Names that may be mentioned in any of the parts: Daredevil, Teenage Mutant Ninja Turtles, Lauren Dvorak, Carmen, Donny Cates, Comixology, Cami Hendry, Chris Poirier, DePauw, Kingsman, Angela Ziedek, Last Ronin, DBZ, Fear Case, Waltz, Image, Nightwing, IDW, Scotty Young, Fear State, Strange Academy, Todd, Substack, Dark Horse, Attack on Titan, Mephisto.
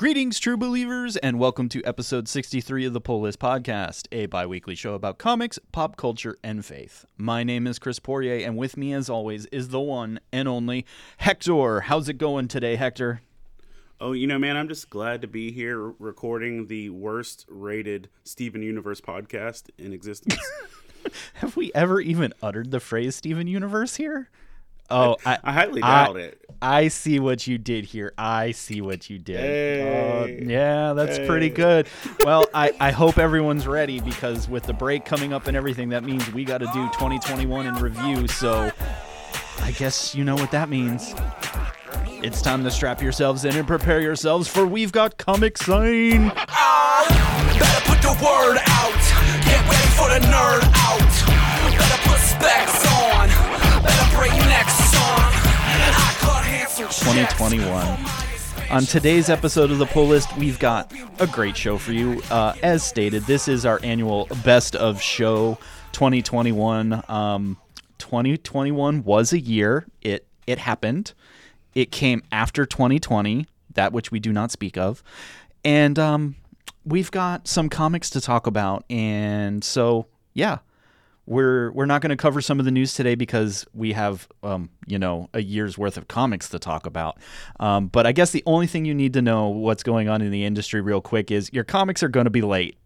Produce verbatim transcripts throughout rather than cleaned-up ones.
Greetings, true believers, and welcome to episode sixty-three of the Pull List Podcast, a bi-weekly show about comics, pop culture, and faith. My name is Chris Poirier, and with me, as always, is the one and only Hector. How's it going today, Hector? Oh, you know, man, I'm just glad to be here recording the worst-rated Steven Universe podcast in existence. Have we ever even uttered the phrase Steven Universe here? Oh, I, I highly doubt I, it. I see what you did here. I see what you did. Hey. Uh, yeah, that's hey. pretty good. Well, I, I hope everyone's ready because with the break coming up and everything, that means we got to do twenty twenty-one in review. So I guess you know what that means. It's time to strap yourselves in and prepare yourselves for We've Got Comic Sign. Uh, better put the word out. Get ready for the nerd out. Better put specs on. twenty twenty-one. On today's episode of The Pull List, we've got a great show for you. Uh, as stated, this is our annual Best of Show twenty twenty-one. Um, twenty twenty-one was a year. It it happened. It came after twenty twenty, that which we do not speak of. And um, we've got some comics to talk about. And so, yeah. We're we're not going to cover some of the news today because we have, um, you know, a year's worth of comics to talk about. Um, but I guess the only thing you need to know what's going on in the industry real quick is your comics are going to be late.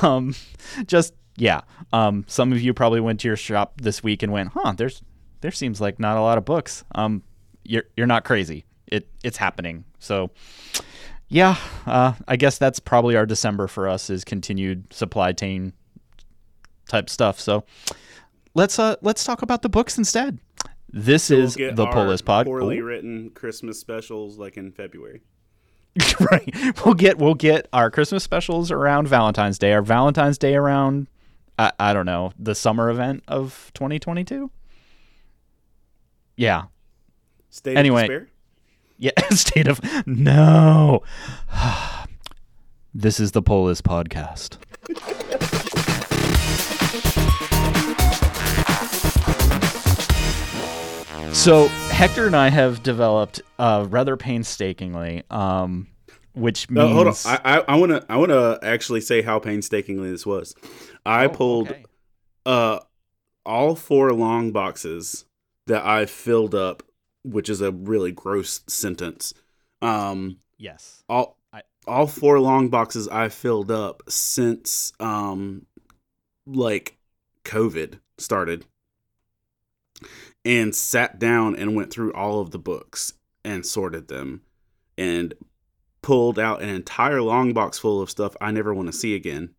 um, just, yeah. Um, some of you probably went to your shop this week and went, huh, there's there seems like not a lot of books. Um, you're, you're not crazy. It It's happening. So, yeah, uh, I guess that's probably our December for us is continued supply chain type stuff. So let's uh let's talk about the books instead. This so we'll is the Pull List Pod. Poorly oh. written Christmas specials like in February. Right. We'll get we'll get our Christmas specials around Valentine's Day. Our Valentine's Day around I, I don't know, the summer event of twenty twenty-two. Yeah. State anyway, of despair? Yeah, state of no. This is the Pull List Podcast. So Hector and I have developed uh, rather painstakingly, um, which means no, hold on. I I want to I want to actually say how painstakingly this was. I oh, pulled okay. uh, all four long boxes that I filled up, which is a really gross sentence. Um, yes, all I, all four long boxes I filled up since um, like COVID started. And sat down and went through all of the books and sorted them and pulled out an entire long box full of stuff I never want to see again.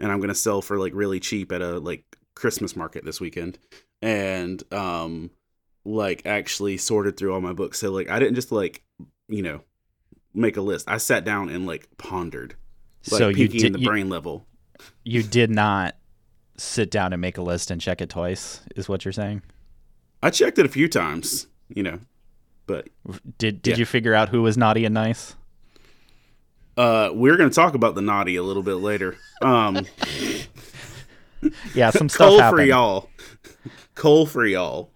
And I'm going to sell for like really cheap at a like Christmas market this weekend. And um, like actually sorted through all my books. So like I didn't just like, you know, make a list. I sat down and like pondered. Like so you did, in the you, brain level. You did not sit down and make a list and check it twice is what you're saying? I checked it a few times, you know, but did did yeah. you figure out who was naughty and nice? Uh, we're going to talk about the naughty a little bit later. Um, yeah, some stuff coal happened. for y'all. Coal for y'all.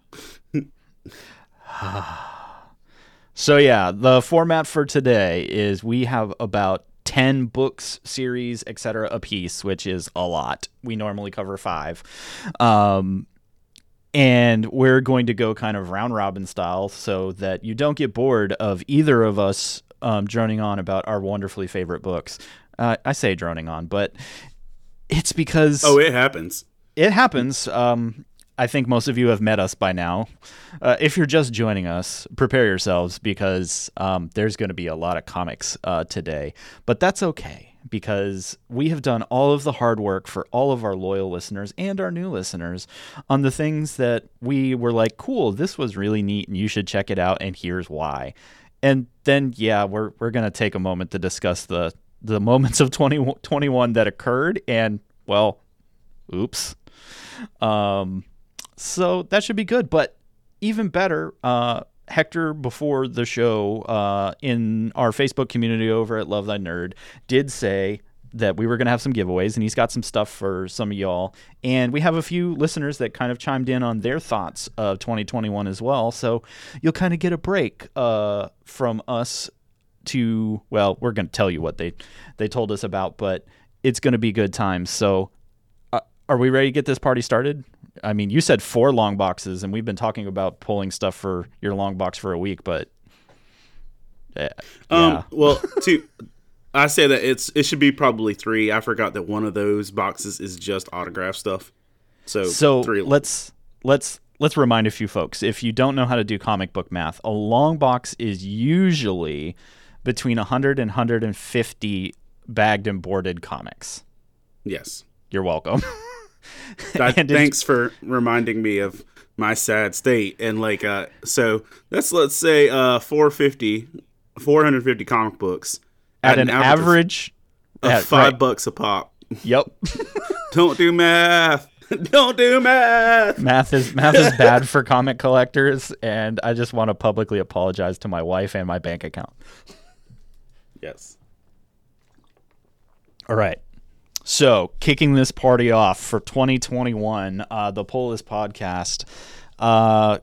So yeah, the format for today is we have about ten books, series, et cetera, a piece, which is a lot. We normally cover five. Um. And we're going to go kind of round robin style so that you don't get bored of either of us um, droning on about our wonderfully favorite books. Uh, I say droning on, but it's because... Oh, it happens. It happens. Um, I think most of you have met us by now. Uh, if you're just joining us, prepare yourselves because um, there's going to be a lot of comics uh, today. But that's okay. Because we have done all of the hard work for all of our loyal listeners and our new listeners on the things that we were like, cool, this was really neat and you should check it out and here's why. And then, yeah, we're we're going to take a moment to discuss the, the moments of twenty twenty-one that occurred and, well, oops. Um, so that should be good. But even better, uh, Hector, before the show, uh, in our Facebook community over at Love Thy Nerd, did say that we were going to have some giveaways, and he's got some stuff for some of y'all. And we have a few listeners that kind of chimed in on their thoughts of twenty twenty-one as well, so you'll kind of get a break uh, from us to, well, we're going to tell you what they, they told us about, but it's going to be good times. So uh, are we ready to get this party started? I mean, you said four long boxes, and we've been talking about pulling stuff for your long box for a week, but uh, um, yeah. Well, to, I say that it's it should be probably three. I forgot that one of those boxes is just autograph stuff. So, so three. let's let's let's remind a few folks. If you don't know how to do comic book math, a long box is usually between one hundred and one hundred fifty bagged and boarded comics. Yes. You're welcome. I, thanks for reminding me of my sad state. And like, uh, so that's, let's say, uh, four hundred fifty comic books at, at an, an average, average of at, five right. bucks a pop. Yep. Don't do math. Don't do math. Math is math is bad for comic collectors, and I just want to publicly apologize to my wife and my bank account. Yes. All right. So, kicking this party off for twenty twenty-one, uh, the Pull List Podcast, uh,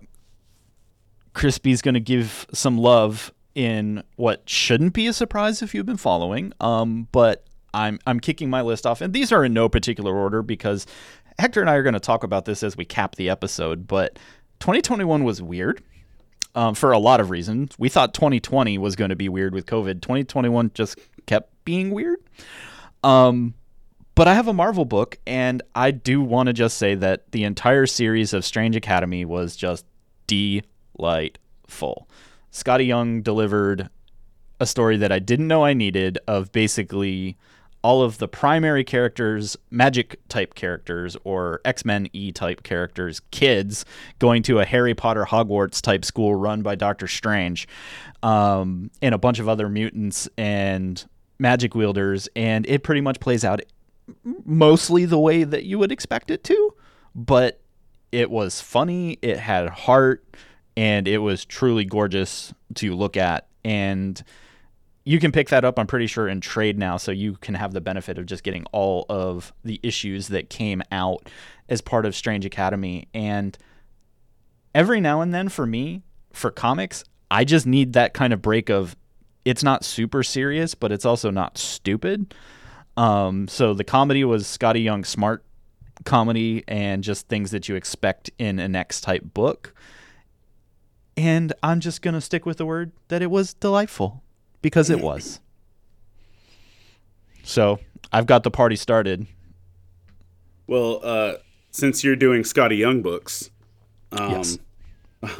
Crispy's going to give some love in what shouldn't be a surprise if you've been following, um, but I'm I'm kicking my list off, and these are in no particular order because Hector and I are going to talk about this as we cap the episode, but twenty twenty-one was weird um, for a lot of reasons. We thought twenty twenty was going to be weird with COVID. twenty twenty-one just kept being weird. Um, but I have a Marvel book, and I do want to just say that the entire series of Strange Academy was just delightful. Scotty Young delivered a story that I didn't know I needed of basically all of the primary characters, magic-type characters, or X Men-y type characters, kids going to a Harry Potter Hogwarts-type school run by Doctor Strange, um, and a bunch of other mutants and magic wielders, and it pretty much plays out mostly the way that you would expect it to, but it was funny, it had heart, and it was truly gorgeous to look at, and you can pick that up, I'm pretty sure, in trade now, so you can have the benefit of just getting all of the issues that came out as part of Strange Academy. And every now and then for me, for comics, I just need that kind of break of it's not super serious, but it's also not stupid. Um, so the comedy was Scotty Young's smart comedy and just things that you expect in an X-type book. And I'm just going to stick with the word that it was delightful. Because it was. So, I've got the party started. Well, uh, since you're doing Scotty Young books, um, yes.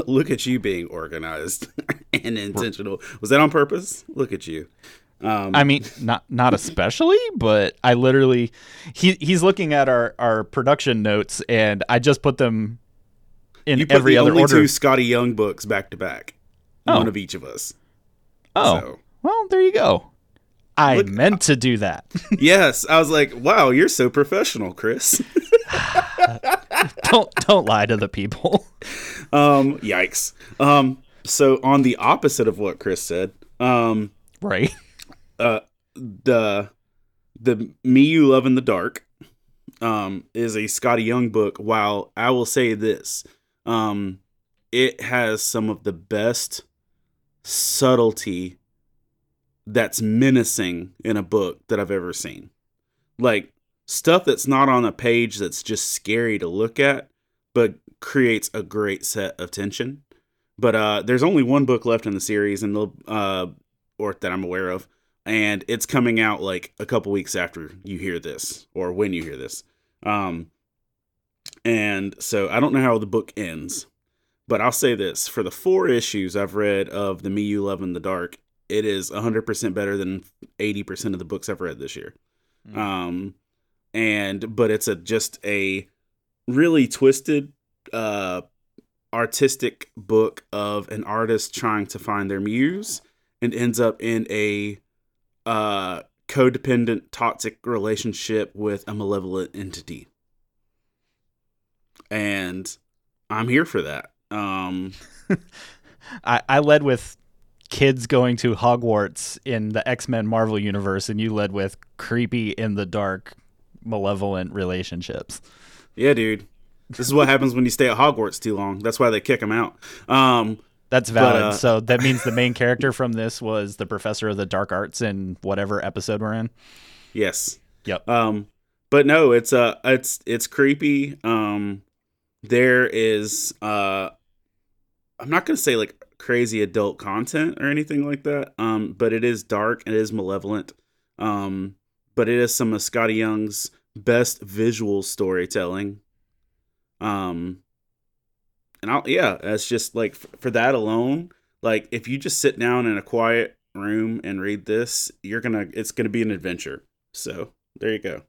Look at you being organized and intentional. Was that on purpose? Look at you. Um, I mean, not not especially, but I literally... He, he's looking at our, our production notes, and I just put them in you put every the other only order. Two Scotty Young books back to back. Oh. One of each of us. Oh. So. Well, there you go. I Look, meant to do that. Yes, I was like, "Wow, you're so professional, Chris." don't don't lie to the people. Um, yikes. Um, so on the opposite of what Chris said, um, right? Uh, the the Me You Love in the Dark, um, is a Scotty Young book. While I will say this, um, it has some of the best subtlety that's menacing in a book that I've ever seen. Like stuff that's not on a page that's just scary to look at, but creates a great set of tension. But uh, there's only one book left in the series, and the uh, or that I'm aware of, and it's coming out like a couple weeks after you hear this, or when you hear this. Um, and so I don't know how the book ends, but I'll say this: for the four issues I've read of the Me You Love in the Dark, it is one hundred percent better than eighty percent of the books I've read this year. Mm. Um, and but it's a just a really twisted, uh, artistic book of an artist trying to find their muse and ends up in a uh, codependent, toxic relationship with a malevolent entity. And I'm here for that. Um, I, I led with kids going to Hogwarts in the X Men Marvel universe, and you led with creepy in the dark, malevolent relationships. Yeah, dude, this is what happens when you stay at Hogwarts too long. That's why they kick them out. Um, That's valid. But, uh, so that means the main character from this was the professor of the dark arts in whatever episode we're in. Yes. Yep. Um, but no, it's uh, it's it's creepy. Um, there is uh, I'm not gonna say like crazy adult content or anything like that. Um, but it is dark. It is malevolent. Um, but it is some of Scotty Young's best visual storytelling. Um. And I'll, yeah, it's just like for that alone, like if you just sit down in a quiet room and read this, you're going to, it's going to be an adventure. So there you go.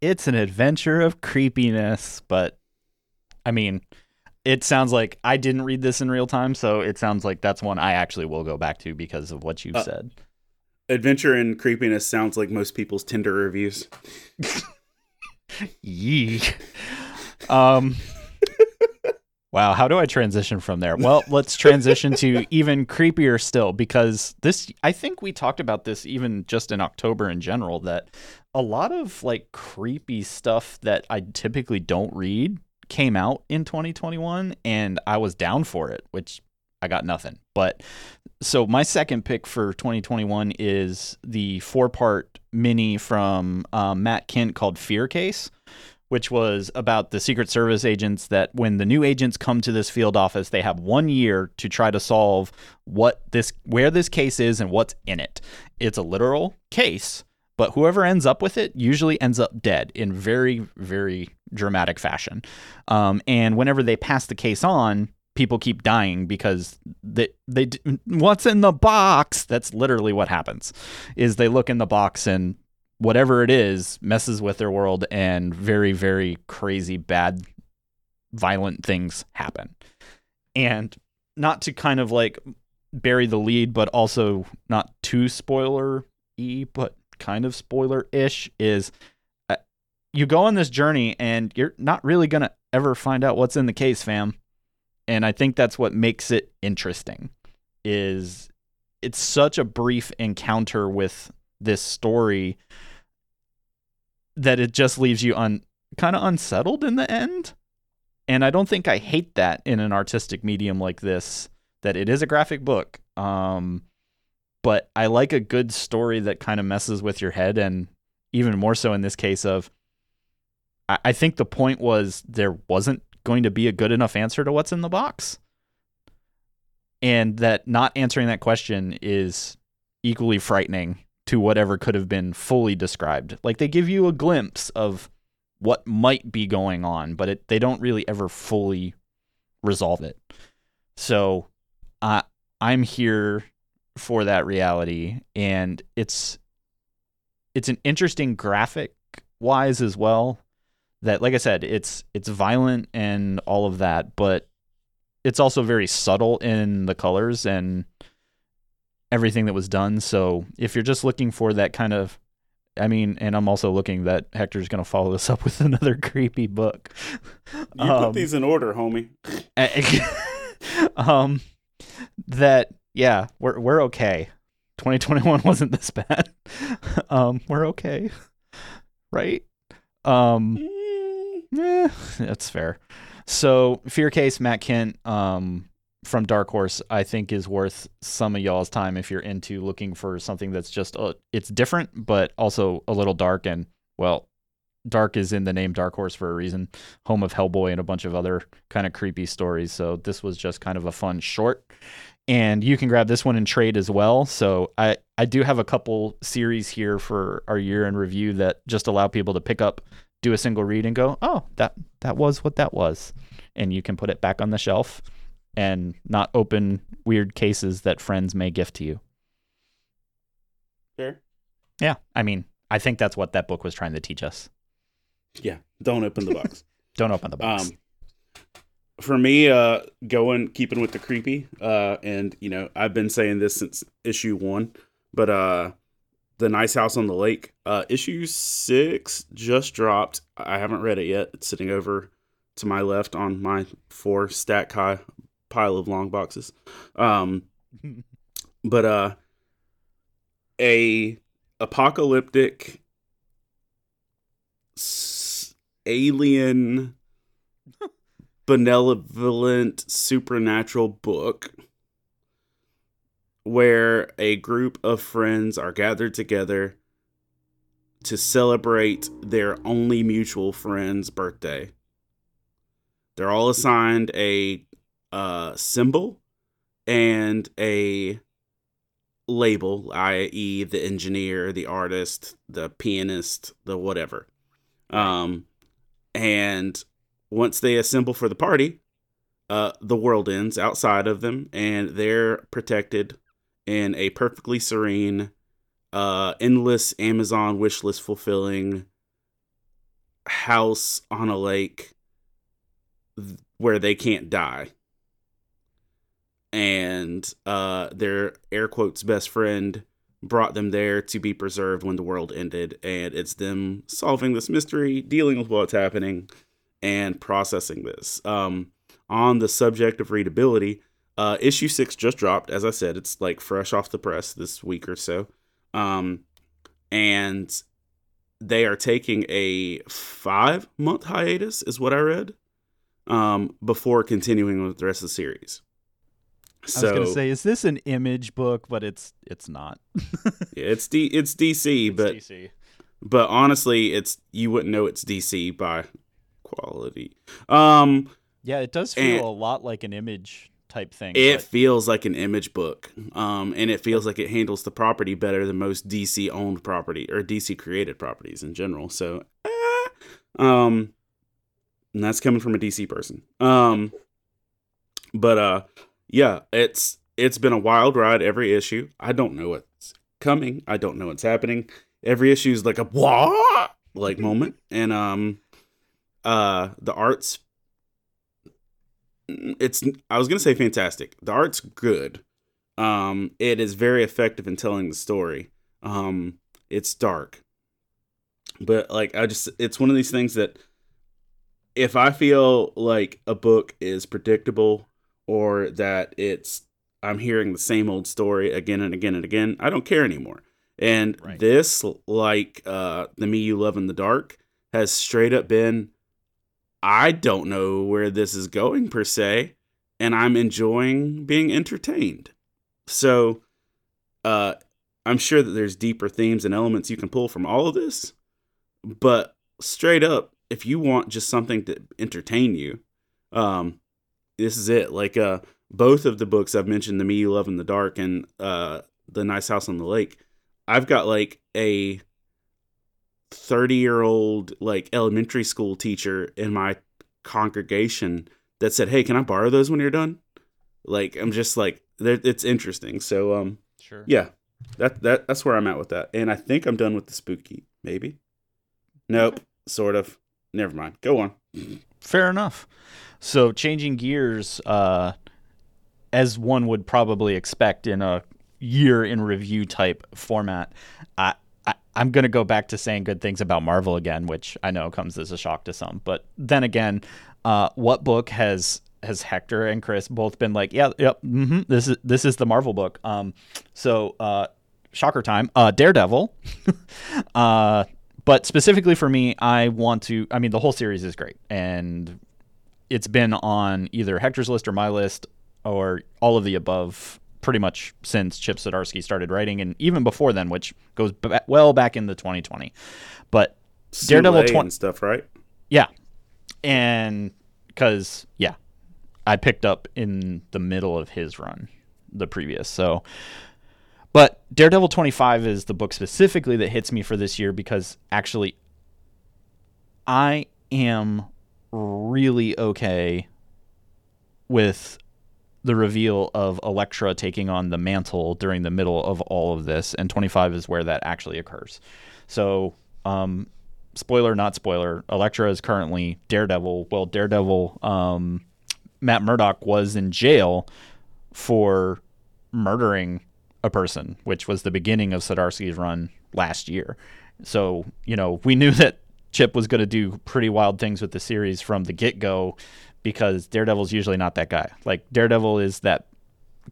It's an adventure of creepiness, but I mean, it sounds like I didn't read this in real time. So it sounds like that's one I actually will go back to because of what you uh, said. Adventure and creepiness sounds like most people's Tinder reviews. Yee. Um, Wow, how do I transition from there? Well, let's transition to even creepier still, because this, I think we talked about this even just in October in general, that a lot of like creepy stuff that I typically don't read came out in twenty twenty-one, and I was down for it, which I got nothing. But so my second pick for twenty twenty-one is the four-part mini from uh, Matt Kent called Fear Case, which was about the Secret Service agents that when the new agents come to this field office, they have one year to try to solve what this, where this case is and what's in it. It's a literal case, but whoever ends up with it usually ends up dead in very, very dramatic fashion. Um, and whenever they pass the case on, people keep dying because they, they what's in the box? That's literally what happens, is they look in the box and whatever it is messes with their world, and very, very crazy, bad, violent things happen. And not to kind of like bury the lead, but also not too spoiler-y, but kind of spoiler-ish, is uh, you go on this journey and you're not really going to ever find out what's in the case, fam. And I think that's what makes it interesting, is it's such a brief encounter with this story that it just leaves you un kind of unsettled in the end. And I don't think I hate that in an artistic medium like this, that it is a graphic book. Um, but I like a good story that kind of messes with your head. And even more so in this case of, I, I think the point was there wasn't going to be a good enough answer to what's in the box. And that not answering that question is equally frightening to whatever could have been fully described. Like they give you a glimpse of what might be going on, but it, they don't really ever fully resolve it. So uh, I'm here for that reality. And it's, it's an interesting graphic wise as well, that, like I said, it's, it's violent and all of that, but it's also very subtle in the colors and everything that was done. So if you're just looking for that kind of, I mean, and I'm also looking that Hector's going to follow this up with another creepy book. You um, put these in order, homie. um, that, yeah, we're, we're okay. twenty twenty-one wasn't this bad. um, we're okay. Right. Um, eh, that's fair. So Fear Case, Matt Kent, um, from Dark Horse, I think is worth some of y'all's time if you're into looking for something that's just uh, it's different but also a little dark. And well, dark is in the name Dark Horse for a reason, home of Hellboy and a bunch of other kind of creepy stories. So this was just kind of a fun short, and you can grab this one in trade as well. So I I do have a couple series here for our year in review that just allow people to pick up, do a single read, and go, oh, that that was what that was, and you can put it back on the shelf and not open weird cases that friends may gift to you. Sure. Yeah. I mean, I think that's what that book was trying to teach us. Yeah. Don't open the box. Don't open the box. Um, for me, uh, going, keeping with the creepy, uh, and, you know, I've been saying this since issue one, but uh, the Nice House on the Lake, uh, issue six just dropped. I haven't read it yet. It's sitting over to my left on my four stack high pile of long boxes. Um, but uh, a apocalyptic s- alien benevolent supernatural book where a group of friends are gathered together to celebrate their only mutual friend's birthday. They're all assigned a uh, symbol and a label, that is the engineer, the artist, the pianist, the whatever. Um, and once they assemble for the party, uh, the world ends outside of them, and they're protected in a perfectly serene, uh, endless Amazon wish list fulfilling house on a lake where they can't die. And uh, their air quotes best friend brought them there to be preserved when the world ended. And it's them solving this mystery, dealing with what's happening, and processing this. Um, on the subject of readability, uh, issue six just dropped. As I said, it's like fresh off the press this week or so. Um, and they are taking a five month hiatus, is what I read, um, before continuing with the rest of the series. So, I was gonna say, is this an Image book? But it's it's not. yeah, it's D it's D C, it's but D C. But honestly, it's you wouldn't know it's D C by quality. Um, yeah, it does feel a lot like an Image type thing. It but... feels like an Image book, um, and it feels like it handles the property better than most D C owned property or D C created properties in general. So, ah, um, and that's coming from a D C person. Um, but uh. Yeah, it's it's been a wild ride every issue. I don't know what's coming. I don't know what's happening. Every issue is like a wah like moment, and um, uh, the art's it's I was gonna say fantastic. The art's good. Um, it is very effective in telling the story. Um, it's dark, but like I just it's one of these things that if I feel like a book is predictable, or that it's, I'm hearing the same old story again and again and again, I don't care anymore. And right. this, like uh, the Me You Love in the Dark, has straight up been, I don't know where this is going per se, and I'm enjoying being entertained. So uh, I'm sure that there's deeper themes and elements you can pull from all of this, but straight up, if you want just something to entertain you, um, this is it. Like uh, both of the books I've mentioned, The Me You Love in the Dark and uh, The Nice House on the Lake, I've got like a thirty-year-old like elementary school teacher in my congregation that said, "Hey, can I borrow those when you're done?" Like I'm just like, it's interesting. So um, sure, yeah, that that that's where I'm at with that. And I think I'm done with the spooky. Maybe, nope, sort of. Never mind. Go on. Fair enough. So changing gears, uh, as one would probably expect in a year in review type format, I, I, I'm going to go back to saying good things about Marvel again, which I know comes as a shock to some. But then again, uh, what book has has Hector and Chris both been like, yeah, yep, mm-hmm, this is this is the Marvel book. Um, so uh, shocker time, uh, Daredevil. uh, but specifically for me, I want to, I mean, the whole series is great, and it's been on either Hector's list or my list or all of the above pretty much since Chip Zdarsky started writing, and even before then, which goes b- well back into twenty twenty. But Daredevil twenty and stuff, right? Yeah. And because, yeah, I picked up in the middle of his run, the previous. So, but Daredevil twenty-five is the book specifically that hits me for this year because actually I am really okay with the reveal of Elektra taking on the mantle during the middle of all of this, and twenty-five is where that actually occurs. So um spoiler not spoiler, Elektra is currently Daredevil. Well, Daredevil um Matt Murdock was in jail for murdering a person, which was the beginning of Zdarsky's run last year. So, you know, we knew that Chip was going to do pretty wild things with the series from the get-go because Daredevil's usually not that guy. Like, Daredevil is that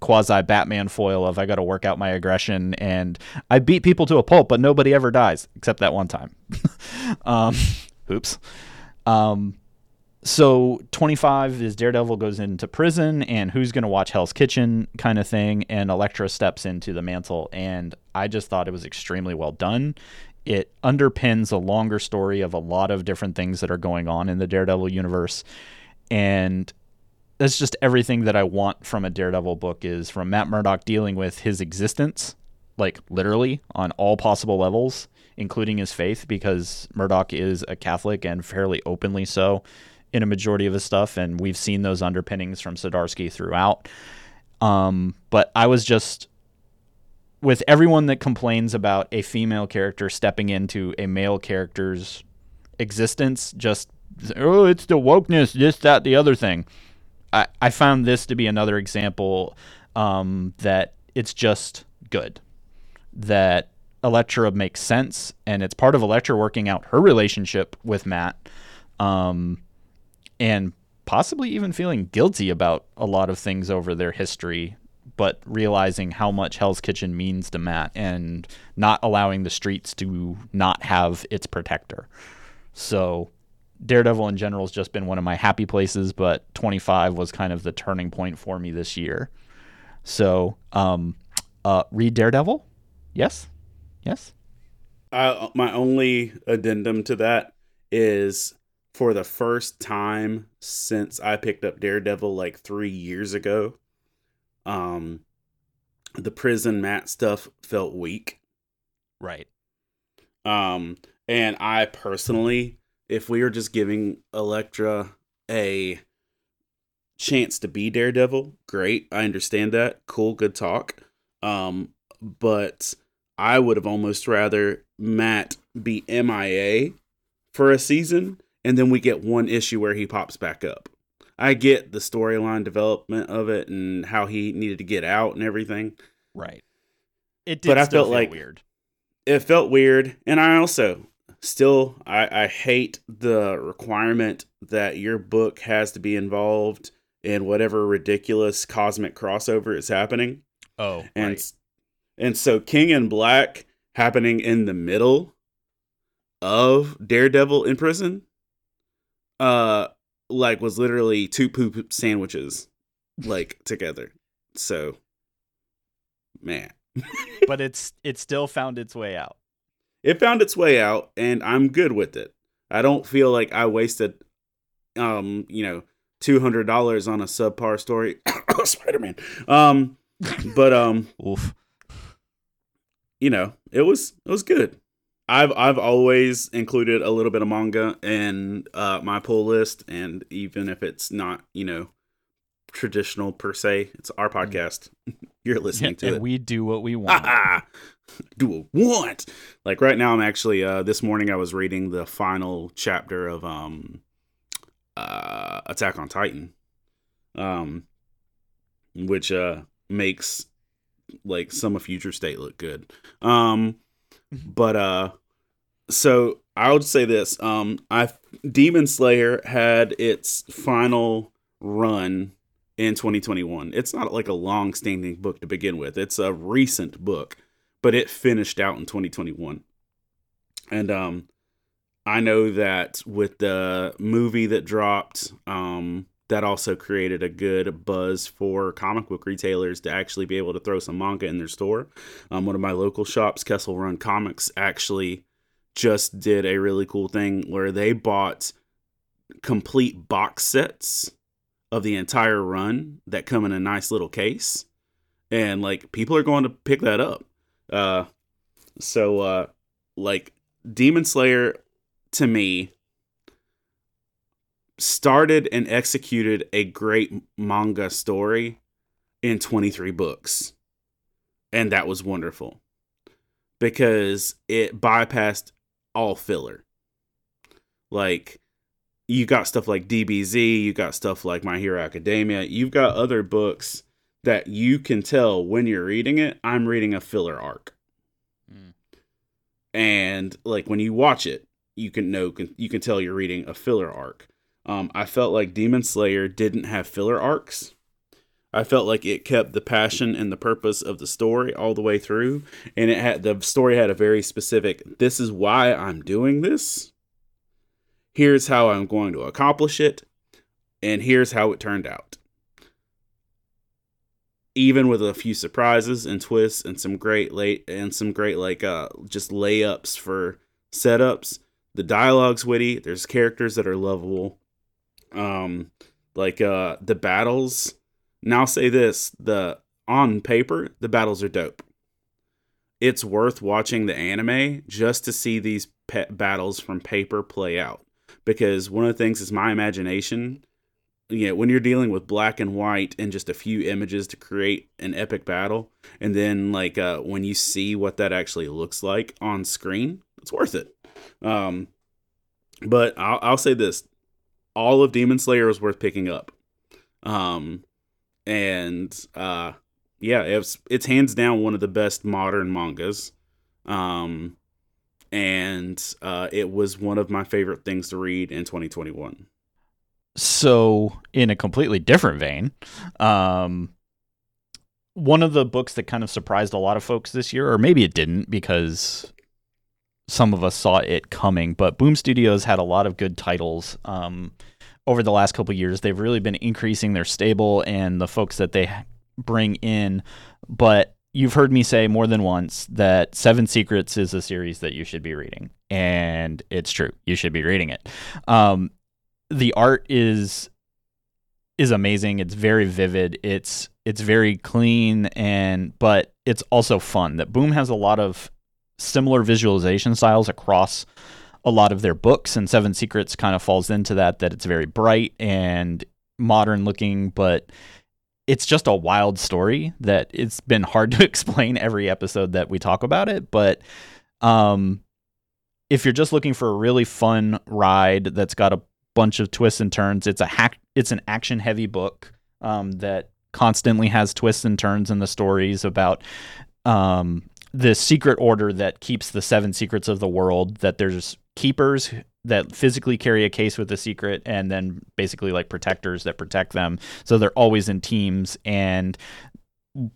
quasi-Batman foil of I got to work out my aggression and I beat people to a pulp, but nobody ever dies except that one time. um, oops. Um, So twenty-five is Daredevil goes into prison and who's going to watch Hell's Kitchen kind of thing, and Elektra steps into the mantle, and I just thought it was extremely well done. It underpins a longer story of a lot of different things that are going on in the Daredevil universe, and that's just everything that I want from a Daredevil book, is from Matt Murdock dealing with his existence, like literally on all possible levels, including his faith, because Murdock is a Catholic and fairly openly so in a majority of his stuff, and we've seen those underpinnings from Zdarsky throughout. Um, but I was just, with everyone that complains about a female character stepping into a male character's existence, just, oh, it's the wokeness, this, that, the other thing. I, I found this to be another example um, that it's just good. That Elektra makes sense, and it's part of Elektra working out her relationship with Matt. Um And possibly even feeling guilty about a lot of things over their history, but realizing how much Hell's Kitchen means to Matt and not allowing the streets to not have its protector. So Daredevil in general has just been one of my happy places, but twenty-five was kind of the turning point for me this year. So um, uh, read Daredevil? Yes? Yes? Uh, my only addendum to that is, for the first time since I picked up Daredevil like three years ago, um, the prison Matt stuff felt weak. Right. Um, and I personally, if we were just giving Elektra a chance to be Daredevil, great. I understand that. Cool. Good talk. Um, but I would have almost rather Matt be M I A for a season, and then we get one issue where he pops back up. I get the storyline development of it and how he needed to get out and everything. Right. It did, but I felt like weird. It felt weird. And I also still, I, I hate the requirement that your book has to be involved in whatever ridiculous cosmic crossover is happening. Oh, and, right. And so King in Black happening in the middle of Daredevil in prison, Uh, like was literally two poop sandwiches, like together. So, man. But it's it still found its way out. It found its way out, and I'm good with it. I don't feel like I wasted, um, you know, two hundred dollars on a subpar story. Spider-Man. Um, but um, oof. You know, it was it was good. I've I've always included a little bit of manga in uh, my pull list, and even if it's not, you know, traditional per se, it's our podcast. You're listening to and it. We do what we want. Ah, do what we want. Like right now, I'm actually uh, this morning I was reading the final chapter of um, uh, Attack on Titan, um, which uh, makes like some of Future State look good. Um, But uh, so I would say this: um, I Demon Slayer had its final run in twenty twenty-one. It's not like a long-standing book to begin with; it's a recent book, but it finished out in twenty twenty-one. And um, I know that with the movie that dropped, um, that also created a good buzz for comic book retailers to actually be able to throw some manga in their store. Um, one of my local shops, Kessel Run Comics, actually just did a really cool thing where they bought complete box sets of the entire run that come in a nice little case. And, like, people are going to pick that up. Uh, so, uh, like, Demon Slayer, to me, started and executed a great manga story in twenty-three books. And that was wonderful because it bypassed all filler. Like, you got stuff like D B Z, you got stuff like My Hero Academia, you've got other books that you can tell when you're reading it, I'm reading a filler arc. Mm. And like when you watch it, you can know, you can tell you're reading a filler arc. Um, I felt like Demon Slayer didn't have filler arcs. I felt like it kept the passion and the purpose of the story all the way through. And it had, the story had a very specific, this is why I'm doing this. Here's how I'm going to accomplish it. And here's how it turned out. Even with a few surprises and twists and some great late and some great like uh just layups for setups, the dialogue's witty. There's characters that are lovable. Um, like uh the battles. Now I'll say this: the on paper the battles are dope. It's worth watching the anime just to see these pet battles from paper play out, because one of the things is my imagination. You know, when you're dealing with black and white and just a few images to create an epic battle, and then like uh, when you see what that actually looks like on screen, it's worth it. Um, but I'll, I'll say this: all of Demon Slayer is worth picking up, um, and uh, yeah, it's it's hands down one of the best modern mangas, um, and uh, it was one of my favorite things to read in twenty twenty-one. So, in a completely different vein, um, one of the books that kind of surprised a lot of folks this year, or maybe it didn't because some of us saw it coming, but Boom Studios had a lot of good titles um, over the last couple of years. They've really been increasing their stable and the folks that they bring in, but you've heard me say more than once that Seven Secrets is a series that you should be reading, and it's true. You should be reading it. Um, The art is is amazing. It's very vivid. It's it's very clean, and but it's also fun. That Boom has a lot of similar visualization styles across a lot of their books, and Seven Secrets kind of falls into that. That it's very bright and modern looking, but it's just a wild story that it's been hard to explain every episode that we talk about it. But um, if you're just looking for a really fun ride that's got a bunch of twists and turns. It's a hack. It's an action heavy book um, that constantly has twists and turns in the stories about um, the secret order that keeps the seven secrets of the world, that there's keepers that physically carry a case with a secret, and then basically like protectors that protect them. So they're always in teams, and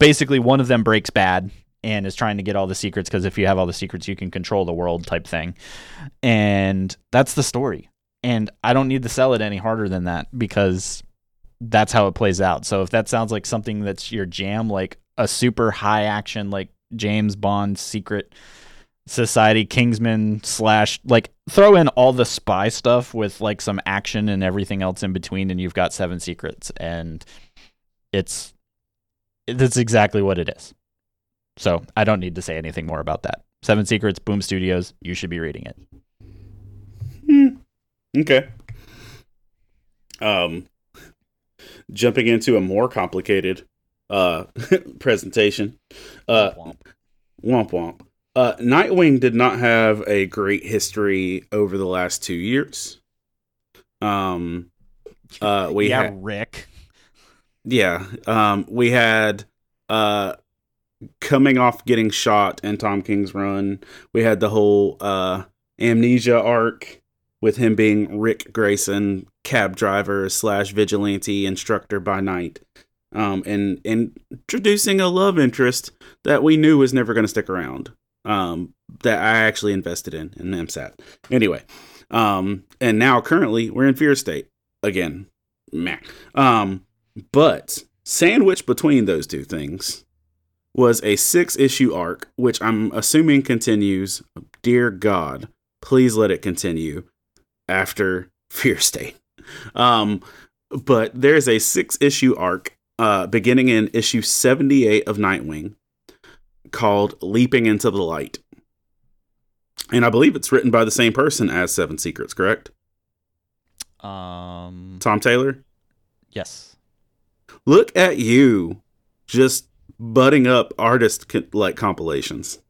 basically one of them breaks bad and is trying to get all the secrets. 'Cause if you have all the secrets, you can control the world type thing. And that's the story. And I don't need to sell it any harder than that, because that's how it plays out. So if that sounds like something that's your jam, like a super high action, like James Bond, Secret Society, Kingsman slash, like throw in all the spy stuff with like some action and everything else in between, and you've got Seven Secrets, and it's that's exactly what it is. So I don't need to say anything more about that. Seven Secrets, Boom Studios. You should be reading it. Hmm. Okay. Um, jumping into a more complicated uh, presentation. Uh, womp womp. Womp, womp. Uh, Nightwing did not have a great history over the last two years. Um, uh, we yeah, ha- Rick. Yeah. Um, we had uh, coming off getting shot in Tom King's run. We had the whole uh, amnesia arc, with him being Rick Grayson, cab driver slash vigilante instructor by night, um, and, and introducing a love interest that we knew was never going to stick around, um, that I actually invested in, and I'm sad. Anyway, um, and now currently we're in Fear State again. Meh. Um, but sandwiched between those two things was a six-issue arc, which I'm assuming continues. Dear God, please let it continue. After Fear State. Um, but there's a six-issue arc uh, beginning in issue seventy-eight of Nightwing called Leaping into the Light. And I believe it's written by the same person as Seven Secrets, correct? Um, Tom Taylor? Yes. Look at you just butting up artist-like compilations.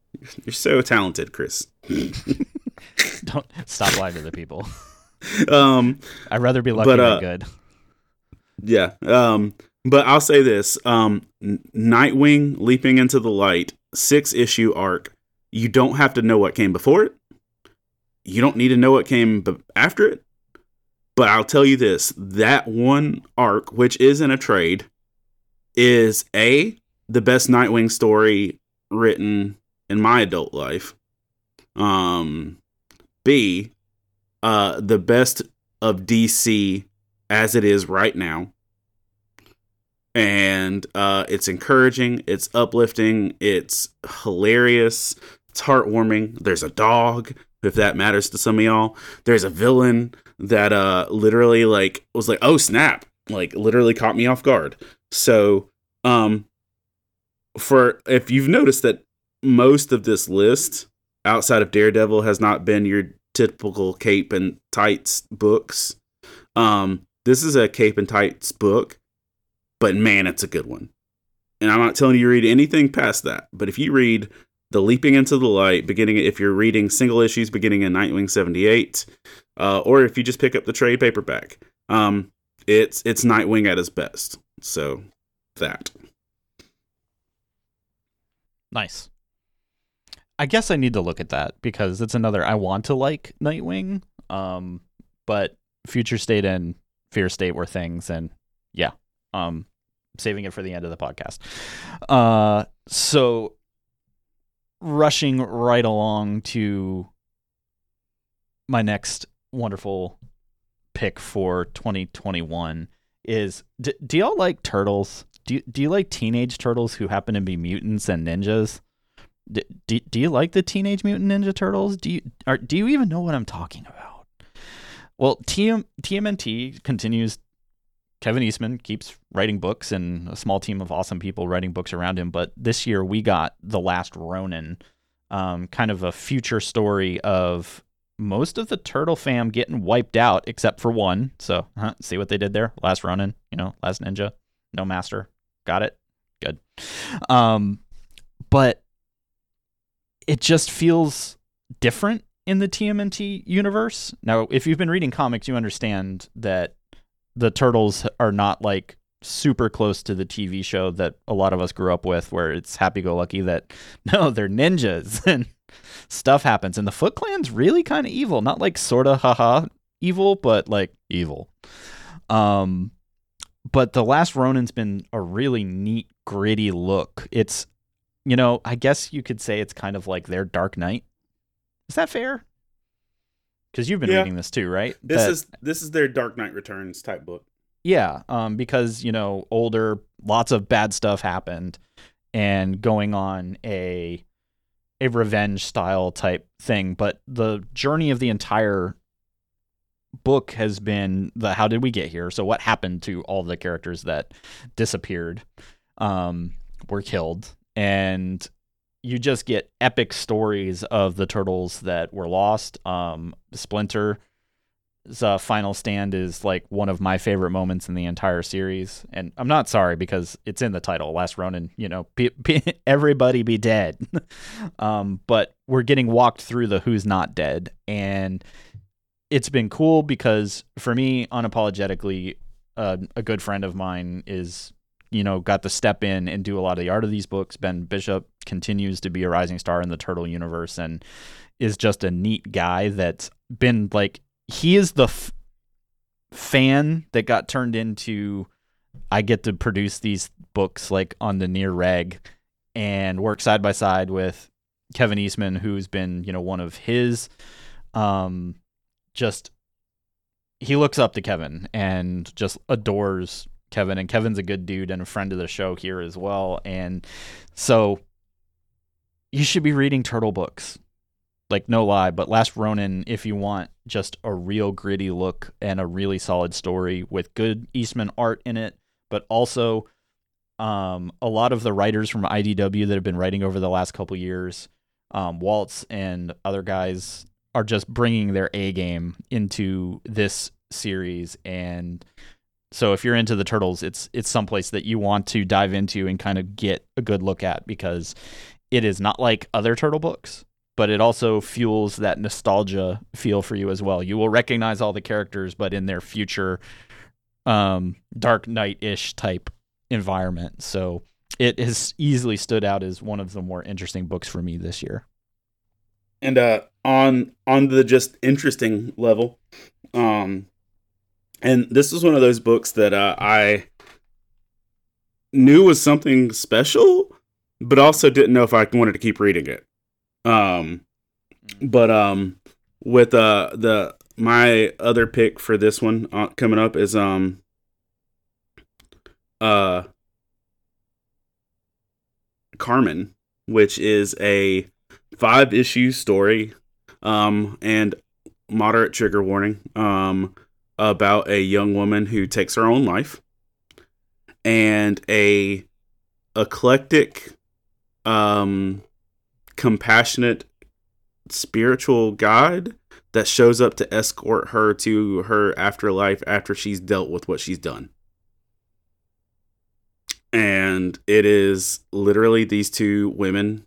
You're so talented, Chris. Don't stop lying to the people. Um, I'd rather be lucky but, uh, than good. Yeah. Um, but I'll say this. Um, Nightwing Leaping into the Light, six issue arc. You don't have to know what came before it. You don't need to know what came b- after it. But I'll tell you this. That one arc, which is in a trade, is A, the best Nightwing story written in my adult life. Um, B, uh, the best of D C as it is right now. And uh, it's encouraging, it's uplifting, it's hilarious, it's heartwarming. There's a dog, if that matters to some of y'all. There's a villain that uh, literally like was like, oh snap, like literally caught me off guard. So um, for if you've noticed that most of this list outside of Daredevil has not been your typical cape and tights books. Um, this is a cape and tights book. But man, it's a good one. And I'm not telling you to read anything past that. But if you read The Leaping into the Light, beginning if you're reading single issues beginning in Nightwing seventy-eight, uh, or if you just pick up the trade paperback, um, it's it's Nightwing at his best. So that. Nice. I guess I need to look at that because it's another I want to like Nightwing. Um, but Future State and Fear State were things, and yeah. Um, saving it for the end of the podcast. Uh, so rushing right along to my next wonderful pick for twenty twenty-one is, d- do y'all like turtles? Do, do you like teenage turtles who happen to be mutants and ninjas? D- do, do you like the Teenage Mutant Ninja Turtles? Do you, or do you even know what I'm talking about? Well, T M N T continues. Kevin Eastman keeps writing books and a small team of awesome people writing books around him. But this year we got The Last Ronin, um, kind of a future story of most of the turtle fam getting wiped out except for one. So huh, see what they did there. Last Ronin, you know, last ninja, no master. Got it. Good. Um, but it just feels different in the T M N T universe. Now, if you've been reading comics, you understand that the turtles are not like super close to the T V show that a lot of us grew up with where it's happy-go-lucky that no, they're ninjas and stuff happens. And the Foot Clan's really kind of evil, not like sort of haha evil, but like evil. Um, but The Last Ronin's been a really neat, gritty look. It's, you know, I guess you could say it's kind of like their Dark Knight. Is that fair? Because you've been yeah. reading this too, right? This that, is this is their Dark Knight Returns type book. Yeah, um, because, you know, older, lots of bad stuff happened, and going on a a revenge style type thing. But the journey of the entire book has been the how did we get here? So what happened to all the characters that disappeared, um, were killed, and you just get epic stories of the turtles that were lost. Um, Splinter's uh, final stand is like one of my favorite moments in the entire series. And I'm not sorry because it's in the title, Last Ronin, you know, pe- pe- everybody be dead. um, but we're getting walked through the who's not dead. And it's been cool because for me, unapologetically, uh, a good friend of mine is, you know, got to step in and do a lot of the art of these books. Ben Bishop continues to be a rising star in the turtle universe and is just a neat guy that's been like, he is the f- fan that got turned into, I get to produce these books like on the near reg and work side by side with Kevin Eastman, who's been, you know, one of his, um, just, he looks up to Kevin and just adores Kevin, and Kevin's a good dude and a friend of the show here as well. And so you should be reading turtle books, like no lie, but Last Ronin, if you want just a real gritty look and a really solid story with good Eastman art in it, but also um, a lot of the writers from I D W that have been writing over the last couple years, um, Waltz and other guys are just bringing their A game into this series. And so if you're into the turtles, it's it's someplace that you want to dive into and kind of get a good look at because it is not like other turtle books, but it also fuels that nostalgia feel for you as well. You will recognize all the characters, but in their future um, Dark Knight-ish type environment. So it has easily stood out as one of the more interesting books for me this year. And uh, on on the just interesting level, um, and this was one of those books that uh, I knew was something special, but also didn't know if I wanted to keep reading it. Um, but um, with uh, the my other pick for this one uh, coming up is um uh Carmen, which is a five issue story, um and moderate trigger warning, um about a young woman who takes her own life, and a eclectic, um compassionate spiritual guide that shows up to escort her to her afterlife after she's dealt with what she's done. And it is literally these two women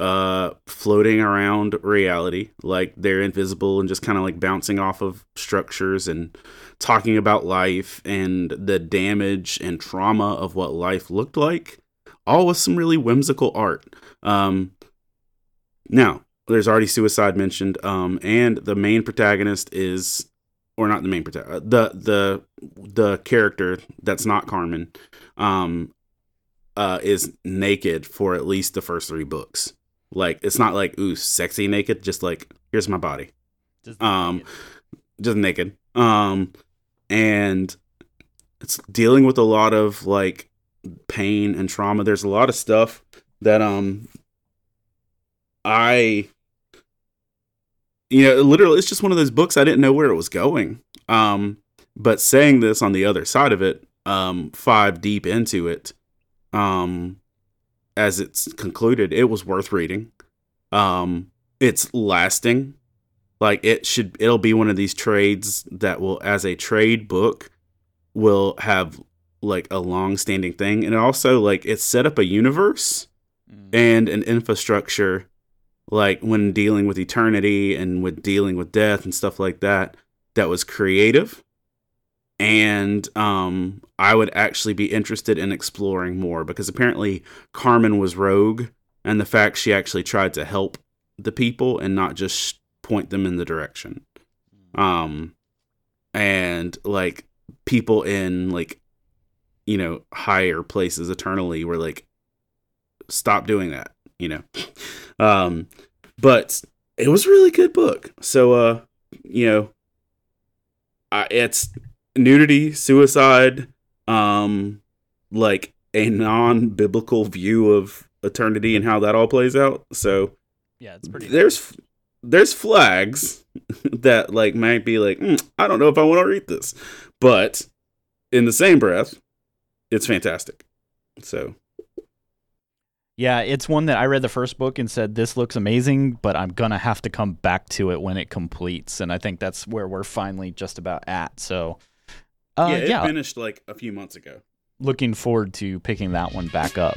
uh, floating around reality. Like, they're invisible and just kind of like bouncing off of structures and talking about life and the damage and trauma of what life looked like, all with some really whimsical art. Um, now, there's already suicide mentioned, um, and the main protagonist is, or not the main protagonist, the the the character that's not Carmen, um, uh, is naked for at least the first three books. Like, it's not like, ooh, sexy naked, just like, here's my body, just um, naked. just naked, um, and it's dealing with a lot of like pain and trauma. There's a lot of stuff that um, I. You know, literally, it's just one of those books I didn't know where it was going. Um, but saying this on the other side of it, um, five deep into it, um, as it's concluded, it was worth reading. Um, it's lasting. Like, it should, it'll be one of these trades that will, as a trade book, will have like a long-standing thing. And it also, like, it's set up a universe mm. and an infrastructure. Like, when dealing with eternity and with dealing with death and stuff like that, that was creative. And um, I would actually be interested in exploring more, because apparently Carmen was rogue, and the fact she actually tried to help the people and not just point them in the direction. Um, and like people in like, you know, higher places eternally were like, stop doing that, you know? Um, but it was a really good book. So, uh, you know, I, it's nudity, suicide, um, like a non-biblical view of eternity and how that all plays out. So yeah, it's pretty, there's, there's flags that like might be like, mm, I don't know if I want to read this, but in the same breath, it's fantastic. So. Yeah, it's one that I read the first book and said, this looks amazing, but I'm going to have to come back to it when it completes. And I think that's where we're finally just about at. So, uh, yeah, it yeah. finished like a few months ago. Looking forward to picking that one back up.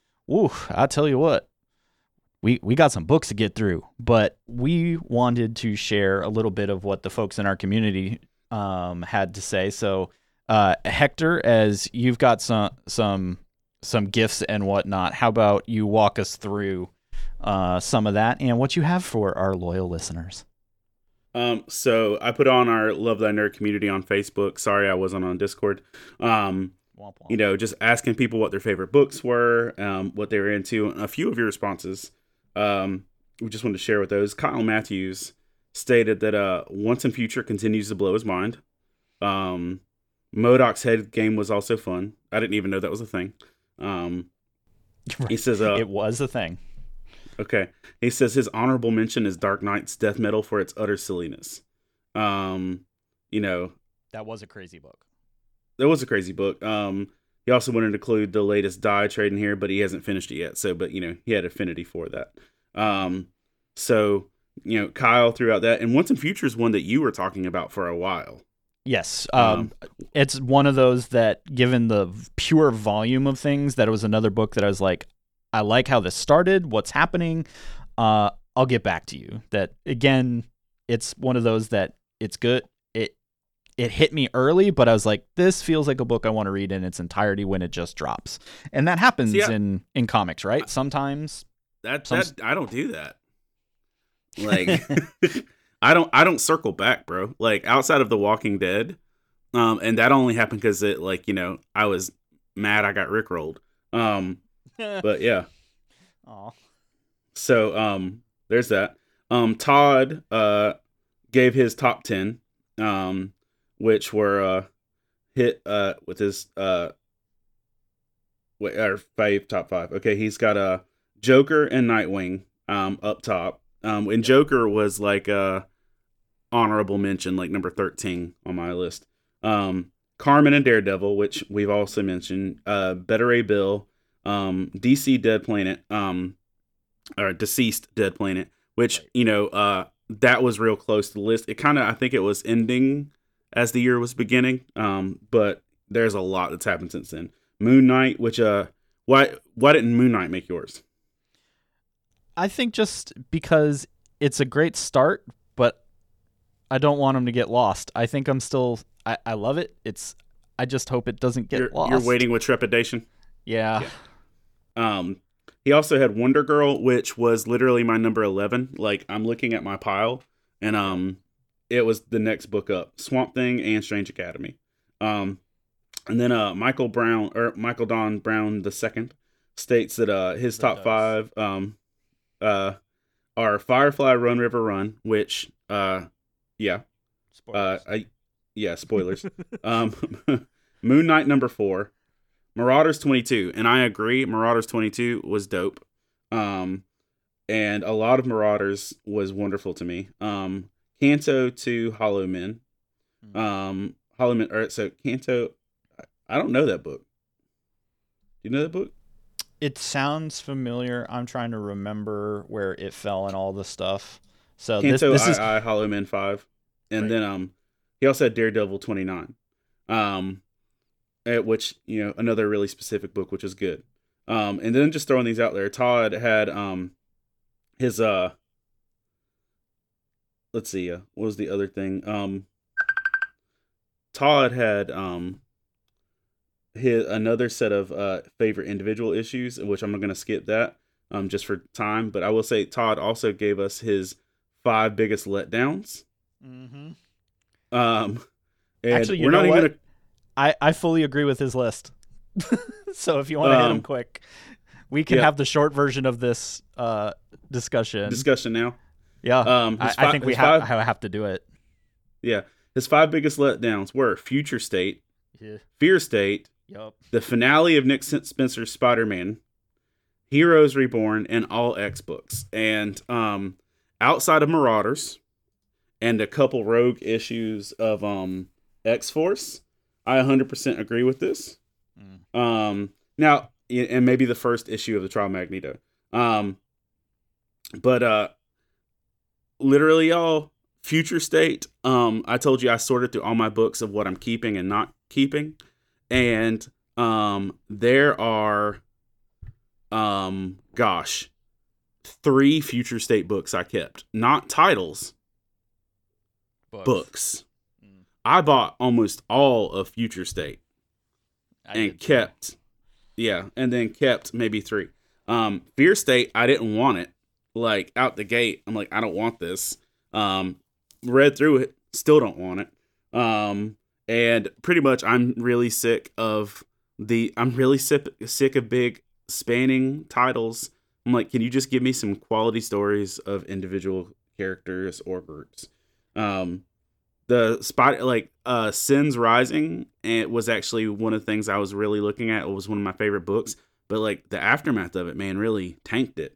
ooh, I tell you what, we we got some books to get through, but we wanted to share a little bit of what the folks in our community um, had to say. So, uh, Hector, as you've got some some some gifts and whatnot, how about you walk us through uh, some of that and what you have for our loyal listeners? Um, so I put on our Love Thy Nerd community on Facebook. Sorry, I wasn't on Discord. Um, You know, just asking people what their favorite books were, um, what they were into, and a few of your responses. Um, we just wanted to share with those. Kyle Matthews stated that uh, Once in Future continues to blow his mind. Um, Modoc's Head Game was also fun. I didn't even know that was a thing. Um, he says uh, it was a thing. Okay. He says his honorable mention is Dark Knight's Death Metal for its utter silliness. Um, you know, that was a crazy book. That was a crazy book. Um, he also wanted to include the latest Die trade in here, but he hasn't finished it yet. So, but you know, he had affinity for that. Um, so, you know, Kyle threw out that, and Once in Future is one that you were talking about for a while. Yes. Um, um, it's one of those that, given the pure volume of things, that it was another book that I was like, I like how this started, what's happening. Uh, I'll get back to you. That, again, it's one of those that it's good. It it hit me early, but I was like, this feels like a book I want to read in its entirety when it just drops. And that happens See, I, in, in comics, right? Sometimes. That, some... that I don't do that. Like, I don't I don't circle back, bro. Like, outside of The Walking Dead, um, and that only happened because it, like, you know, I was mad I got rickrolled. Um, but yeah. Aw. So, um, there's that. Um, Todd uh gave his top ten, um, which were uh hit uh with his uh wait or five top five. Okay, he's got a uh, Joker and Nightwing um up top. Um, and Joker was like a honorable mention, like number thirteen on my list. Um, Carmen and Daredevil, which we've also mentioned. Uh, Better A Bill, um, D C Dead Planet, um, or Deceased Dead Planet, which, you know, uh, that was real close to the list. It kind of, I think it was ending as the year was beginning. Um, but there's a lot that's happened since then. Moon Knight, which, uh, why, why didn't Moon Knight make yours? I think just because it's a great start, but I don't want him to get lost. I think I'm still, I, I love it. It's, I just hope it doesn't get you're, lost. You're waiting with trepidation. Yeah. yeah. Um, He also had Wonder Girl, which was literally my number eleven. Like, I'm looking at my pile, and um, it was the next book up. Swamp Thing and Strange Academy. Um, and then uh, Michael Brown, or Michael Don Brown the second, states that uh, his top that five um, uh, are Firefly, Run, River, Run, which, uh, yeah. Spoilers. Uh, I, yeah, spoilers. um, Moon Knight number four. Marauders twenty-two, and I agree, Marauders twenty-two was dope. Um, and a lot of Marauders was wonderful to me. Um, Canto to Hollow Men. Um, Hollow Men, all right, so Canto, I don't know that book. Do you know that book? It sounds familiar. I'm trying to remember where it fell and all the stuff. So Canto, this, this I, I, is... Hollow Men five. And right. then um, he also had Daredevil twenty-nine. Um... At which, you know, another really specific book, which is good. Um, and then just throwing these out there, Todd had um, his, uh, let's see, uh, what was the other thing? Um, Todd had um, his another set of uh, favorite individual issues, which I'm going to skip that um, just for time. But I will say Todd also gave us his five biggest letdowns. Mm-hmm. Um, and Actually, you we're know not what? even. A- I, I fully agree with his list. So if you want to um, hit him quick, we can yeah. have the short version of this uh, discussion. Discussion now. Yeah. Um, I, fi- I think we have, five, have to do it. Yeah. His five biggest letdowns were Future State, yeah. Fear State, yep. the finale of Nick Spencer's Spider-Man, Heroes Reborn, and all X books. And um, outside of Marauders and a couple rogue issues of um, X-Force, I one hundred percent agree with this. Mm. Um, now, and maybe the first issue of the Trial Magneto. Um, but uh, literally, y'all, Future State, um, I told you I sorted through all my books of what I'm keeping and not keeping. And um, there are, um, gosh, three Future State books I kept. Not titles. Books. books. I bought almost all of Future State I and kept, yeah, and then kept maybe three. Um, Fear State, I didn't want it. Like, out the gate, I'm like, I don't want this. Um, read through it, still don't want it. Um, and pretty much I'm really sick of the, I'm really sick, sick of big spanning titles. I'm like, can you just give me some quality stories of individual characters or groups? Um, The spot like uh, Sins Rising, and it was actually one of the things I was really looking at. It was one of my favorite books, but like the aftermath of it, man, really tanked it.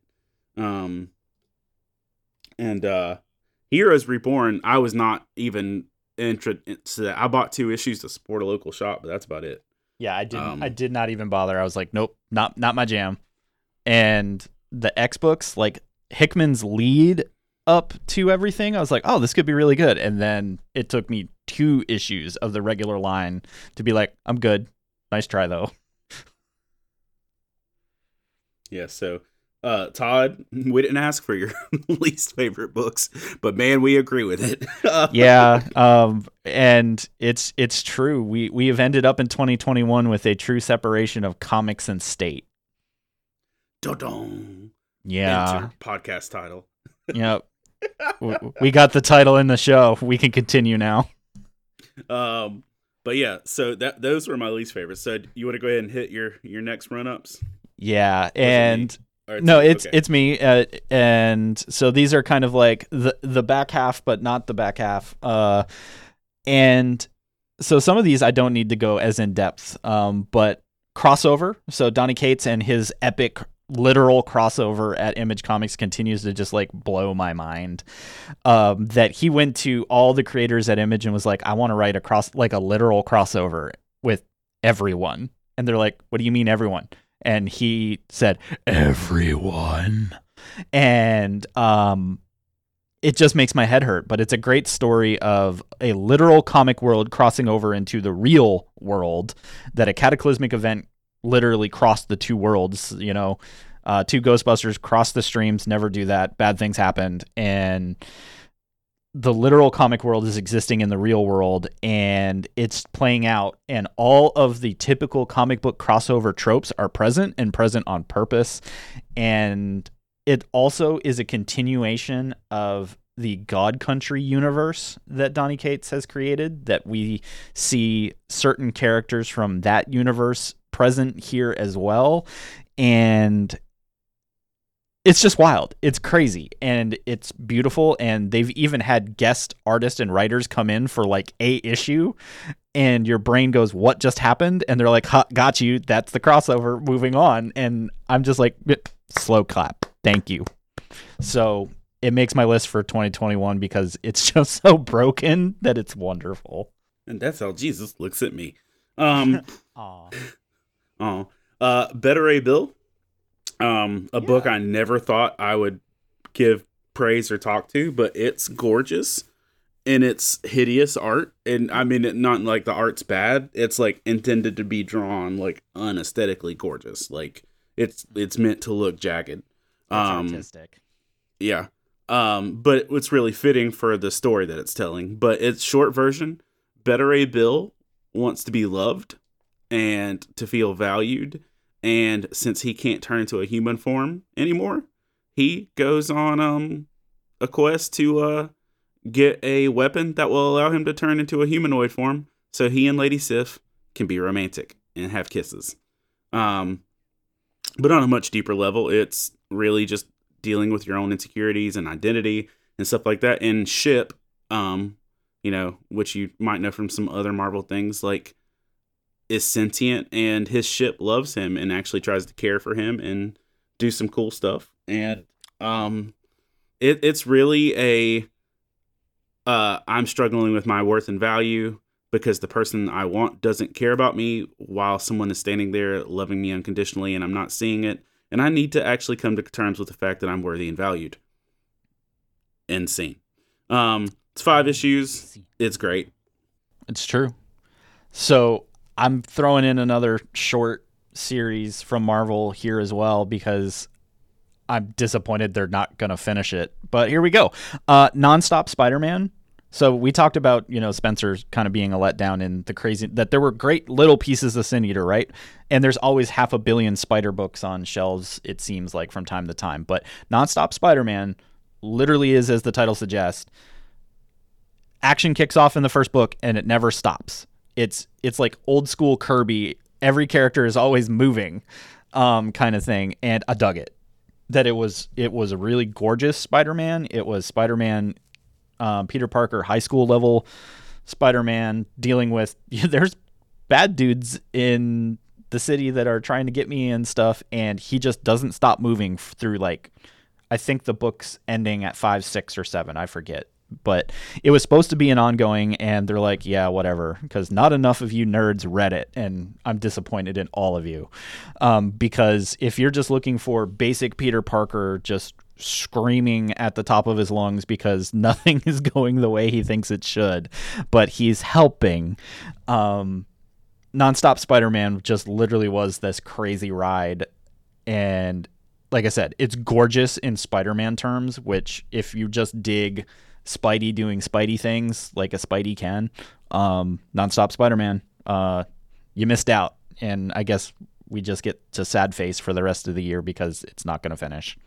Um, and uh, Heroes Reborn, I was not even introduced to that. I bought two issues to support a local shop, but that's about it. Yeah, I didn't. Um, I did not even bother. I was like, nope, not not my jam. And the X books, like Hickman's lead up to everything, I was like, oh, this could be really good. And then it took me two issues of the regular line to be like, I'm good. Nice try, though. Yeah, so Uh, Todd, we didn't ask for your least favorite books, but man, we agree with it. Yeah. Um, and it's, it's true. We, we have ended up in twenty twenty-one with a true separation of comics and state. Dun-dun. Yeah. Enter podcast title. Yep. We got the title in the show. We can continue now. Um, but yeah, so that, those were my least favorites. So you want to go ahead and hit your, your next run ups? Yeah. And It's no, it's okay. it's me, uh, and so these are kind of like the the back half, but not the back half. Uh, and so some of these I don't need to go as in depth, um, but crossover. So Donny Cates and his epic literal crossover at Image Comics continues to just like blow my mind. Um, that he went to all the creators at Image and was like, I want to write a cross like a literal crossover with everyone, and they're like, what do you mean everyone? And he said, everyone. And um, it just makes my head hurt. But it's a great story of a literal comic world crossing over into the real world, that a cataclysmic event literally crossed the two worlds. You know, uh, two Ghostbusters crossed the streams, never do that. Bad things happened. And the literal comic world is existing in the real world, and it's playing out, and all of the typical comic book crossover tropes are present and present on purpose. And it also is a continuation of the God Country universe that Donny Cates has created, that we see certain characters from that universe present here as well. And it's just wild. It's crazy. And it's beautiful. And they've even had guest artists and writers come in for like a issue, and your brain goes, what just happened? And they're like, ha, got you. That's the crossover, moving on. And I'm just like, slow clap. Thank you. So it makes my list for twenty twenty-one because it's just so broken that it's wonderful. And that's how Jesus looks at me. Um, Aw. Aw. Uh, Better A Bill. Um, a yeah. book I never thought I would give praise or talk to, but it's gorgeous in its hideous art. And I mean, it, not like the art's bad. It's like intended to be drawn like unaesthetically gorgeous. Like it's, it's meant to look jagged. That's um, artistic. Yeah. Um, but it's really fitting for the story that it's telling, but it's short version. Better A Bill wants to be loved and to feel valued. And since he can't turn into a human form anymore, he goes on um, a quest to uh, get a weapon that will allow him to turn into a humanoid form, so he and Lady Sif can be romantic and have kisses. Um, but on a much deeper level, it's really just dealing with your own insecurities and identity and stuff like that. And Ship, um, you know, which you might know from some other Marvel things, like, is sentient, and his ship loves him and actually tries to care for him and do some cool stuff. And um, it, it's really a uh, I'm struggling with my worth and value because the person I want doesn't care about me, while someone is standing there loving me unconditionally, and I'm not seeing it. And I need to actually come to terms with the fact that I'm worthy and valued. End scene. Um, it's five issues. It's great. It's true. So I'm throwing in another short series from Marvel here as well, because I'm disappointed they're not going to finish it. But here we go. Uh, Nonstop Spider-Man. So we talked about, you know, Spencer kind of being a letdown in the crazy, that there were great little pieces of Sin Eater, right? And there's always half a billion spider books on shelves, it seems like, from time to time. But Nonstop Spider-Man literally is, as the title suggests, action kicks off in the first book and it never stops. It's it's like old school Kirby. Every character is always moving, um, kind of thing. And I dug it. That it was it was a really gorgeous Spider-Man. It was Spider-Man, um, Peter Parker high school level Spider-Man, dealing with there's bad dudes in the city that are trying to get me and stuff. And he just doesn't stop moving through, like, I think the book's ending at five, six, or seven. I forget. But it was supposed to be an ongoing, and they're like, yeah, whatever, because not enough of you nerds read it, and I'm disappointed in all of you. Um, because if you're just looking for basic Peter Parker just screaming at the top of his lungs because nothing is going the way he thinks it should, but he's helping, um, Nonstop Spider-Man just literally was this crazy ride, and like I said, it's gorgeous in Spider-Man terms, which if you just dig Spidey doing Spidey things like a Spidey can, um, Nonstop Spider-Man, uh, you missed out. And I guess we just get to sad face for the rest of the year because it's not going to finish.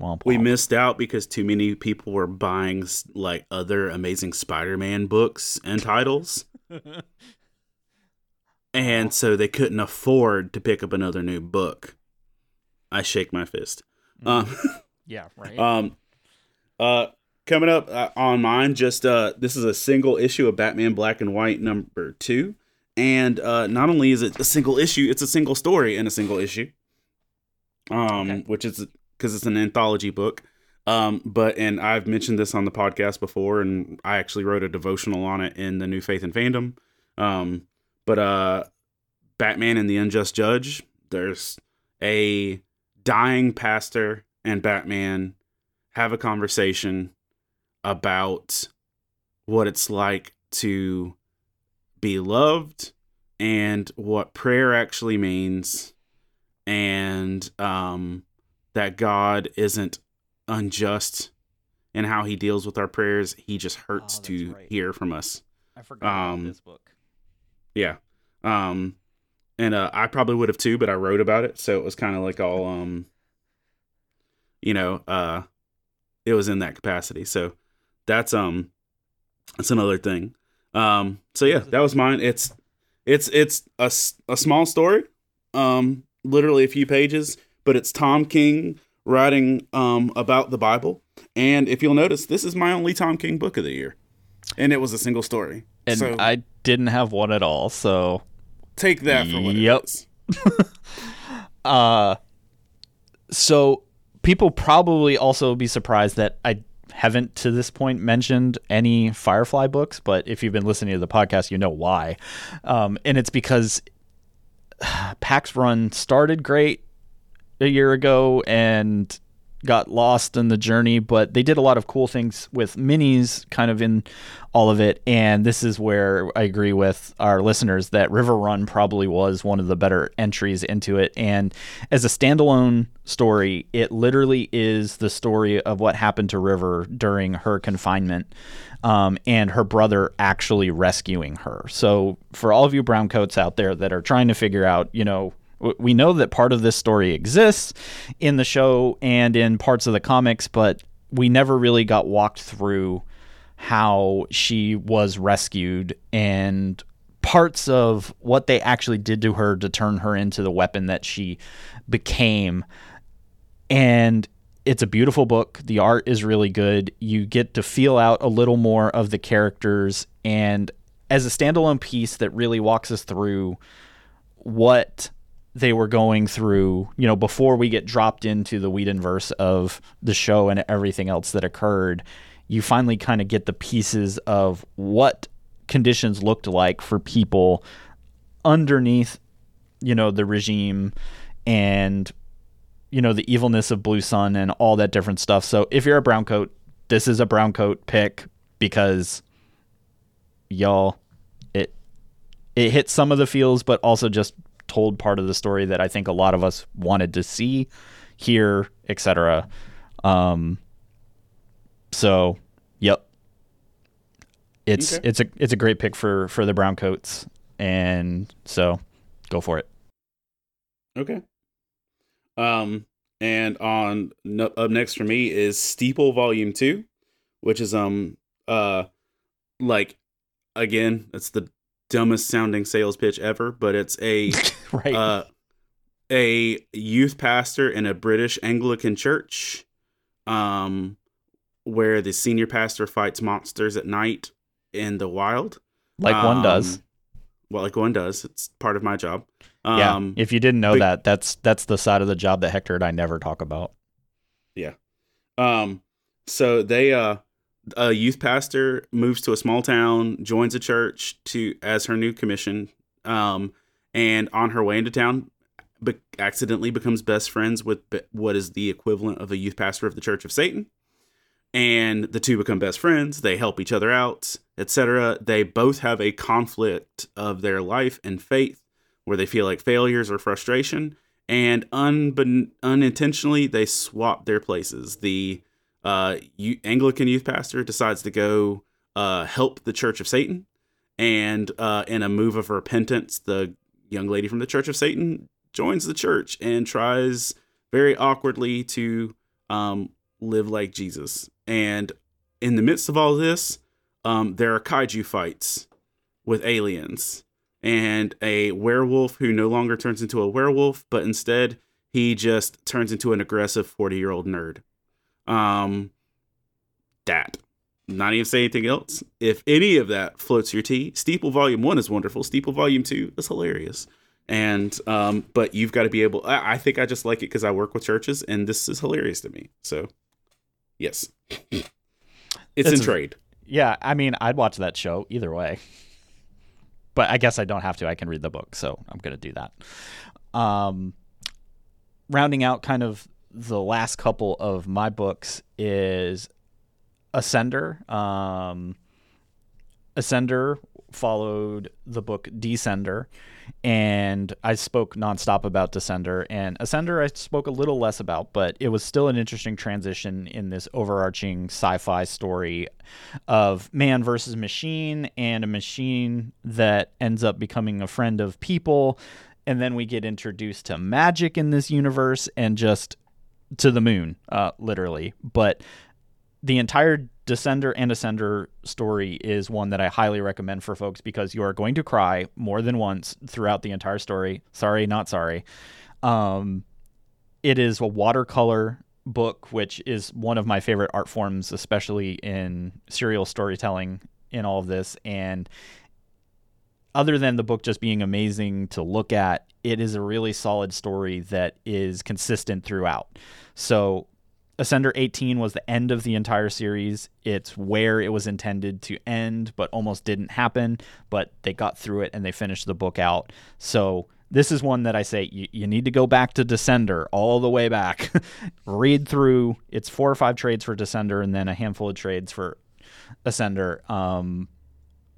Womp, womp. We missed out because too many people were buying like other Amazing Spider-Man books and titles. And so they couldn't afford to pick up another new book. I shake my fist. Mm. Um, yeah, right. Um, uh, coming up uh, on mine, just uh, this is a single issue of Batman Black and White number two. And uh, not only is it a single issue, it's a single story in a single issue. Um, okay. Which is because it's an anthology book. Um, but and I've mentioned this on the podcast before, and I actually wrote a devotional on it in the New Faith and Fandom. Um, but uh, Batman and the Unjust Judge, there's a dying pastor and Batman have a conversation about what it's like to be loved and what prayer actually means, and um, that God isn't unjust in how he deals with our prayers. He just hurts oh, to right. hear from us. I forgot um, about this book. Yeah. Um, and uh, I probably would have too, but I wrote about it. So it was kind of like all, um, you know, uh, it was in that capacity. So that's, um, that's another thing. Um, so yeah, that was mine. It's, it's, it's a, a small story, um, literally a few pages, but it's Tom King writing, um, about the Bible. And if you'll notice, this is my only Tom King book of the year. And it was a single story. And so, I didn't have one at all, so... Take that for what yep. it is. uh, so, people probably also be surprised that I haven't to this point mentioned any Firefly books, but if you've been listening to the podcast, you know why. Um, and it's because Pax Run started great a year ago and got lost in the journey, but they did a lot of cool things with minis kind of in all of it. And this is where I agree with our listeners that River Run probably was one of the better entries into it. And as a standalone story, it literally is the story of what happened to River during her confinement, um, and her brother actually rescuing her. So for all of you brown coats out there that are trying to figure out, you know, we know that part of this story exists in the show and in parts of the comics, but we never really got walked through how she was rescued and parts of what they actually did to her to turn her into the weapon that she became. And it's a beautiful book. The art is really good. You get to feel out a little more of the characters. And as a standalone piece that really walks us through what they were going through, you know, before we get dropped into the Whedonverse of the show and everything else that occurred, you finally kind of get the pieces of what conditions looked like for people underneath, you know, the regime and, you know, the evilness of Blue Sun and all that different stuff. So if you're a brown coat, this is a brown coat pick because y'all, it, it hits some of the feels, but also just told part of the story that I think a lot of us wanted to see, hear, et cetera. Um, so, yep, it's okay. it's a it's a great pick for for the brown coats, and so go for it. Okay. Um, and on no, up next for me is Steeple Volume Two, which is um uh like again it's the dumbest sounding sales pitch ever, but it's a right. uh, a youth pastor in a British Anglican church, um, where the senior pastor fights monsters at night in the wild, like um, one does. Well, like one does. It's part of my job. Um, yeah. If you didn't know but, that, that's that's the side of the job that Hector and I never talk about. Yeah. Um. So they uh. A youth pastor moves to a small town, joins a church to as her new commission, um, and on her way into town, be- accidentally becomes best friends with be- what is the equivalent of a youth pastor of the Church of Satan. And the two become best friends. They help each other out, et cetera. They both have a conflict of their life and faith where they feel like failures or frustration, and un- unintentionally they swap their places. The uh, Anglican youth pastor decides to go uh, help the Church of Satan, and uh, in a move of repentance, the young lady from the Church of Satan joins the church and tries very awkwardly to um, live like Jesus. And in the midst of all this, um, there are kaiju fights with aliens and a werewolf who no longer turns into a werewolf, but instead he just turns into an aggressive forty-year-old nerd. Um, that. Not even say anything else. If any of that floats your tea, Steeple Volume one is wonderful. Steeple Volume two is hilarious. And, um, but you've got to be able, I, I think I just like it because I work with churches and this is hilarious to me. So yes, it's, it's in a, trade. Yeah. I mean, I'd watch that show either way, but I guess I don't have to, I can read the book. So I'm going to do that. Um, rounding out kind of the last couple of my books is Ascender. Um, Ascender followed the book Descender, and I spoke nonstop about Descender, and Ascender I spoke a little less about, but it was still an interesting transition in this overarching sci-fi story of man versus machine, and a machine that ends up becoming a friend of people, and then we get introduced to magic in this universe and just to the moon, uh, literally. But the entire Descender and Ascender story is one that I highly recommend for folks because you are going to cry more than once throughout the entire story. Sorry, not sorry. Um, it is a watercolor book, which is one of my favorite art forms, especially in serial storytelling in all of this. And other than the book just being amazing to look at, it is a really solid story that is consistent throughout. So Ascender eighteen was the end of the entire series. It's where it was intended to end, but almost didn't happen. But they got through it and they finished the book out. So this is one that I say you, you need to go back to Descender all the way back. Read through. It's four or five trades for Descender and then a handful of trades for Ascender. Um,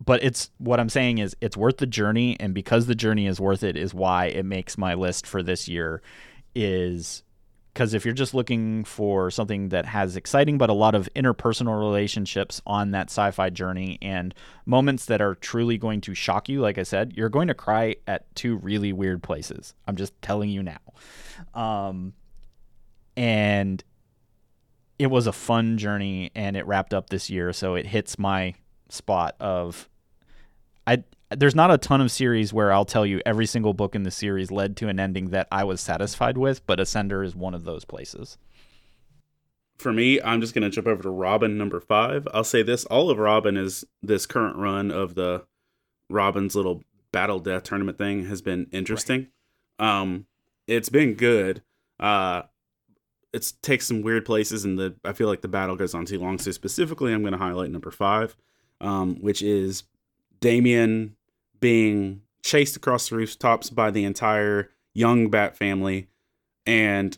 but it's what I'm saying is it's worth the journey. And because the journey is worth it is why it makes my list for this year is... Because if you're just looking for something that has exciting but a lot of interpersonal relationships on that sci-fi journey and moments that are truly going to shock you, like I said, you're going to cry at two really weird places. I'm just telling you now. Um, and it was a fun journey, and it wrapped up this year, so it hits my spot of... I. There's not a ton of series where I'll tell you every single book in the series led to an ending that I was satisfied with, but Ascender is one of those places. For me, I'm just going to jump over to Robin number five. I'll say this. All of Robin is this current run of the Robin's little battle death tournament thing has been interesting. Right. Um, it's been good. Uh, it takes some weird places, and the I feel like the battle goes on too long. So specifically, I'm going to highlight number five, um, which is Damien being chased across the rooftops by the entire young Bat family and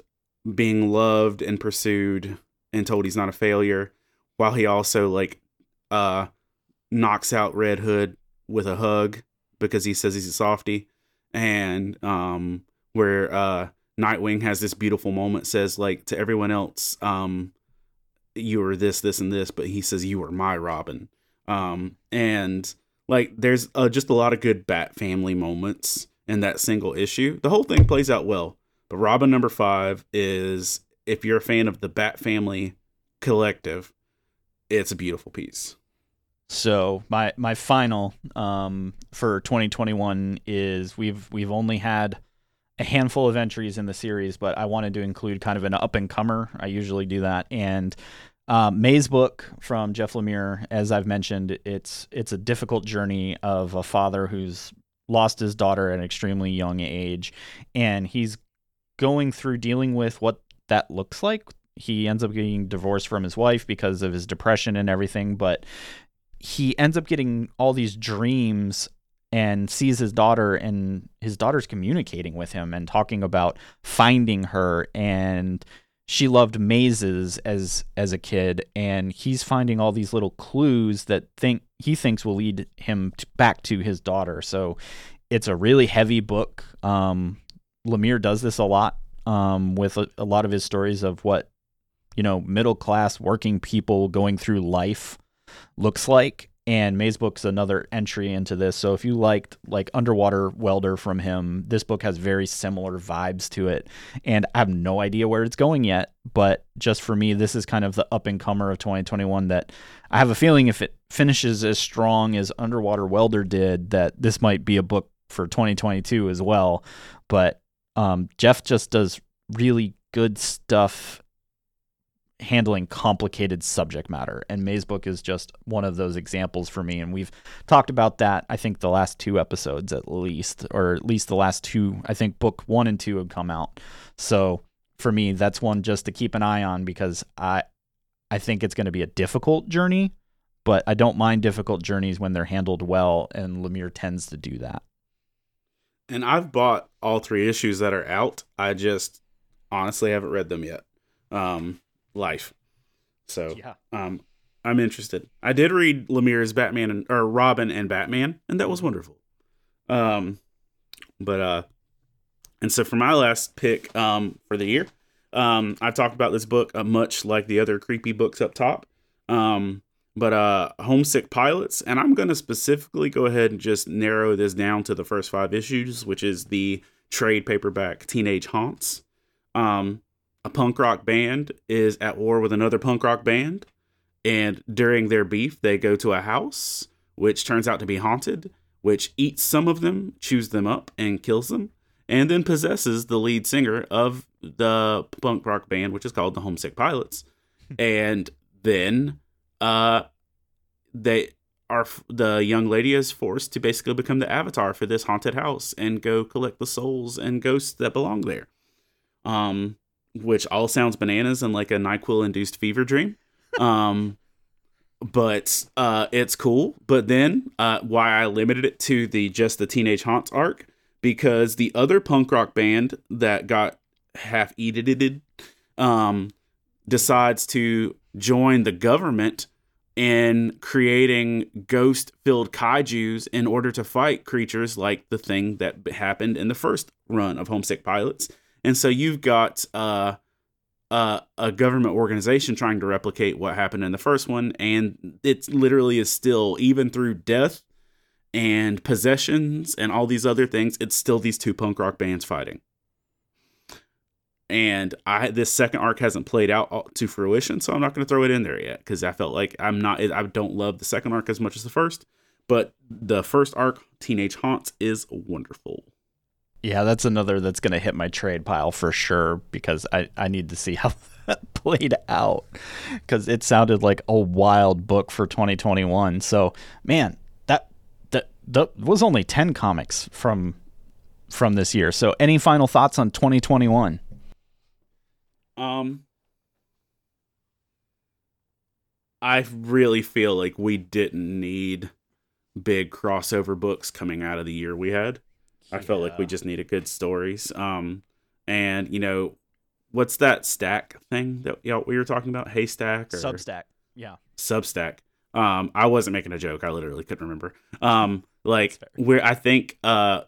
being loved and pursued and told he's not a failure, while he also like uh knocks out Red Hood with a hug because he says he's a softie, and um where uh Nightwing has this beautiful moment, says like to everyone else, um you are this this and this, but he says you are my Robin. Um and Like, there's uh, just a lot of good Bat family moments in that single issue. The whole thing plays out well. But Robin number five is, if you're a fan of the Bat family collective, it's a beautiful piece. So my my final um, for twenty twenty-one is we've we've only had a handful of entries in the series, but I wanted to include kind of an up-and-comer. I usually do that. And... Uh, May's book from Jeff Lemire, as I've mentioned, it's it's a difficult journey of a father who's lost his daughter at an extremely young age, and he's going through dealing with what that looks like. He ends up getting divorced from his wife because of his depression and everything, but he ends up getting all these dreams and sees his daughter, and his daughter's communicating with him and talking about finding her, and... She loved mazes as as a kid, and he's finding all these little clues that think he thinks will lead him to, back to his daughter. So it's a really heavy book. Um, Lemire does this a lot um, with a, a lot of his stories of what, you know, middle-class working people going through life looks like. And May's book's another entry into this. So if you liked like Underwater Welder from him, this book has very similar vibes to it. And I have no idea where it's going yet. But just for me, this is kind of the up and comer of twenty twenty-one that I have a feeling if it finishes as strong as Underwater Welder did, that this might be a book for twenty twenty-two as well. But um, Jeff just does really good stuff handling complicated subject matter, and May's book is just one of those examples for me. And we've talked about that, I think, the last two episodes at least, or at least the last two. I think book one and two have come out. So for me, that's one just to keep an eye on, because I I think it's going to be a difficult journey, but I don't mind difficult journeys when they're handled well, and Lemire tends to do that. And I've bought all three issues that are out. I just honestly haven't read them yet. Um life. So, yeah. um, I'm interested. I did read Lemire's Batman and, or Robin and Batman, and that was wonderful. Um, but, uh, and so for my last pick, um, for the year, um, I talked about this book uh, much like the other creepy books up top. Um, but, uh, Homesick Pilots, and I'm going to specifically go ahead and just narrow this down to the first five issues, which is the trade paperback Teenage Haunts. Um, A punk rock band is at war with another punk rock band, and during their beef, they go to a house, which turns out to be haunted, which eats some of them, chews them up, and kills them, and then possesses the lead singer of the punk rock band, which is called the Homesick Pilots. And then uh, they are the young lady is forced to basically become the avatar for this haunted house and go collect the souls and ghosts that belong there. Um... Which all sounds bananas and like a NyQuil-induced fever dream. Um, but uh, it's cool. But then uh, why I limited it to the just the Teenage Haunts arc, because the other punk rock band that got half-edited um, decides to join the government in creating ghost-filled kaijus in order to fight creatures like the thing that happened in the first run of Homesick Pilots. And so you've got uh, uh, a government organization trying to replicate what happened in the first one. And it literally is still, even through death and possessions and all these other things, it's still these two punk rock bands fighting. And I this second arc hasn't played out to fruition, so I'm not going to throw it in there yet, because I felt like I'm not, I don't love the second arc as much as the first. But the first arc, Teenage Haunts, is wonderful. Yeah, that's another that's going to hit my trade pile for sure, because I, I need to see how that played out, because it sounded like a wild book for twenty twenty-one. So, man, that that, that was only ten comics from from this year. So, any final thoughts on twenty twenty-one? Um, I really feel like we didn't need big crossover books coming out of the year we had. I felt yeah. like we just needed good stories. Um, and, you know, what's that stack thing that you know, we were talking about? Haystack? Or Substack. Yeah. Substack. Um, I wasn't making a joke. I literally couldn't remember. Um, like, where I think uh,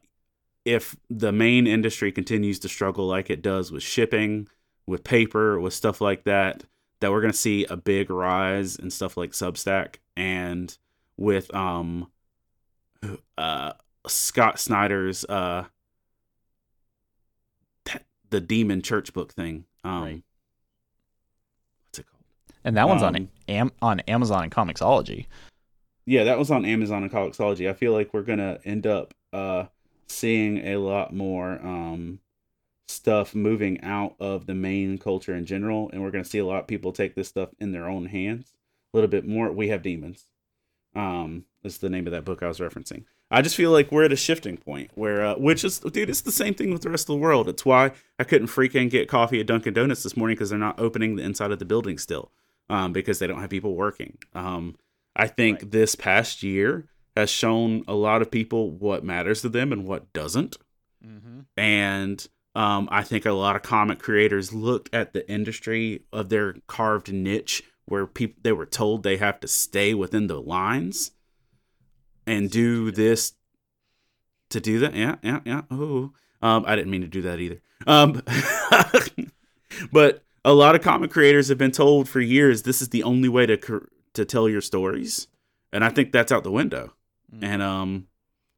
if the main industry continues to struggle like it does with shipping, with paper, with stuff like that, that we're going to see a big rise in stuff like Substack. And with... um, uh. Scott Snyder's uh that, the Demon Church book thing. Um right. What's it called? And that one's um, on Am- on Amazon and Comixology. Yeah, that was on Amazon and Comixology. I feel like we're going to end up uh seeing a lot more um stuff moving out of the main culture in general, and we're going to see a lot of people take this stuff in their own hands a little bit more. We Have Demons. Um is the name of that book I was referencing. I just feel like we're at a shifting point where, uh, which is, dude, it's the same thing with the rest of the world. It's why I couldn't freaking get coffee at Dunkin' Donuts this morning, because they're not opening the inside of the building still, um, because they don't have people working. Um, I think right. This past year has shown a lot of people what matters to them and what doesn't. Mm-hmm. And um, I think a lot of comic creators looked at the industry of their carved niche where people they were told they have to stay within the lines. And do this to do that. Yeah, yeah, yeah. Oh, Um, I didn't mean to do that either. Um, but a lot of comic creators have been told for years, this is the only way to to tell your stories. And I think that's out the window. Mm. And um,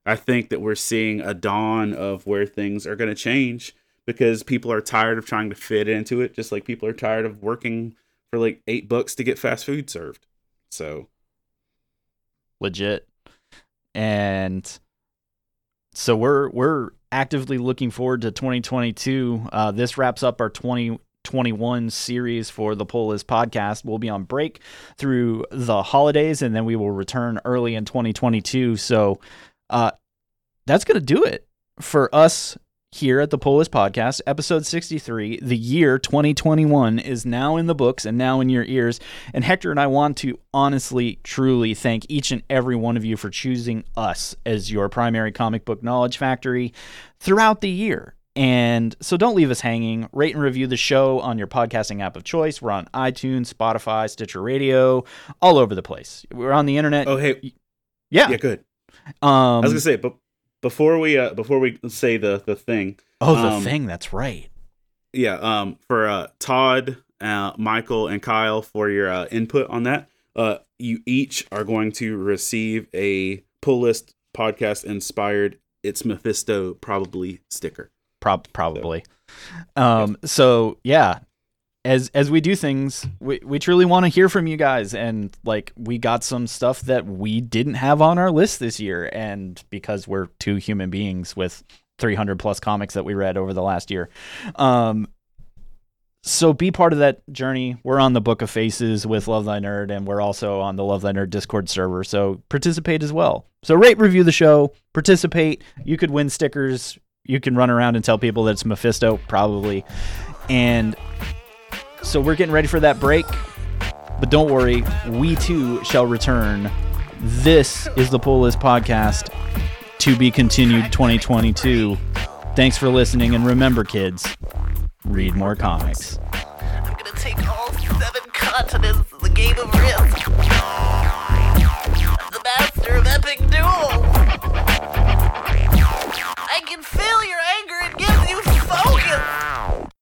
I think that we're seeing a dawn of where things are going to change because people are tired of trying to fit into it, just like people are tired of working for like eight bucks to get fast food served. So legit. And so we're we're actively looking forward to twenty twenty-two. Uh, this wraps up our twenty twenty-one series for the Pull List Podcast. We'll be on break through the holidays, and then we will return early in twenty twenty-two. So uh, that's going to do it for us here at the Pull List Podcast, episode sixty-three. The year twenty twenty-one is now in the books and now in your ears. And Hector and I want to honestly, truly thank each and every one of you for choosing us as your primary comic book knowledge factory throughout the year. And so don't leave us hanging. Rate and review the show on your podcasting app of choice. We're on iTunes, Spotify, Stitcher Radio, all over the place. We're on the internet. Oh, hey. Yeah. Yeah, good. Um, I was going to say, but before we uh, before we say the, the thing. Oh, the um, thing. That's right. Yeah. Um, for uh, Todd, uh, Michael, and Kyle for your uh, input on that, uh, you each are going to receive a Pull List Podcast inspired It's Mephisto probably sticker. Probably. Um, so yeah, as, as we do things, we, we truly want to hear from you guys. And like, we got some stuff that we didn't have on our list this year. And because we're two human beings with three hundred plus comics that we read over the last year. Um, so be part of that journey. We're on the Book of Faces with Love Thy Nerd, and we're also on the Love Thy Nerd Discord server. So participate as well. So rate, review the show, participate. You could win stickers. You can run around and tell people that it's Mephisto, probably. And so we're getting ready for that break. But don't worry, we too shall return. This is the Pull List Podcast, to be continued twenty twenty-two. Thanks for listening. And remember, kids, read more comics. I'm going to take all seven continents as a game of risk.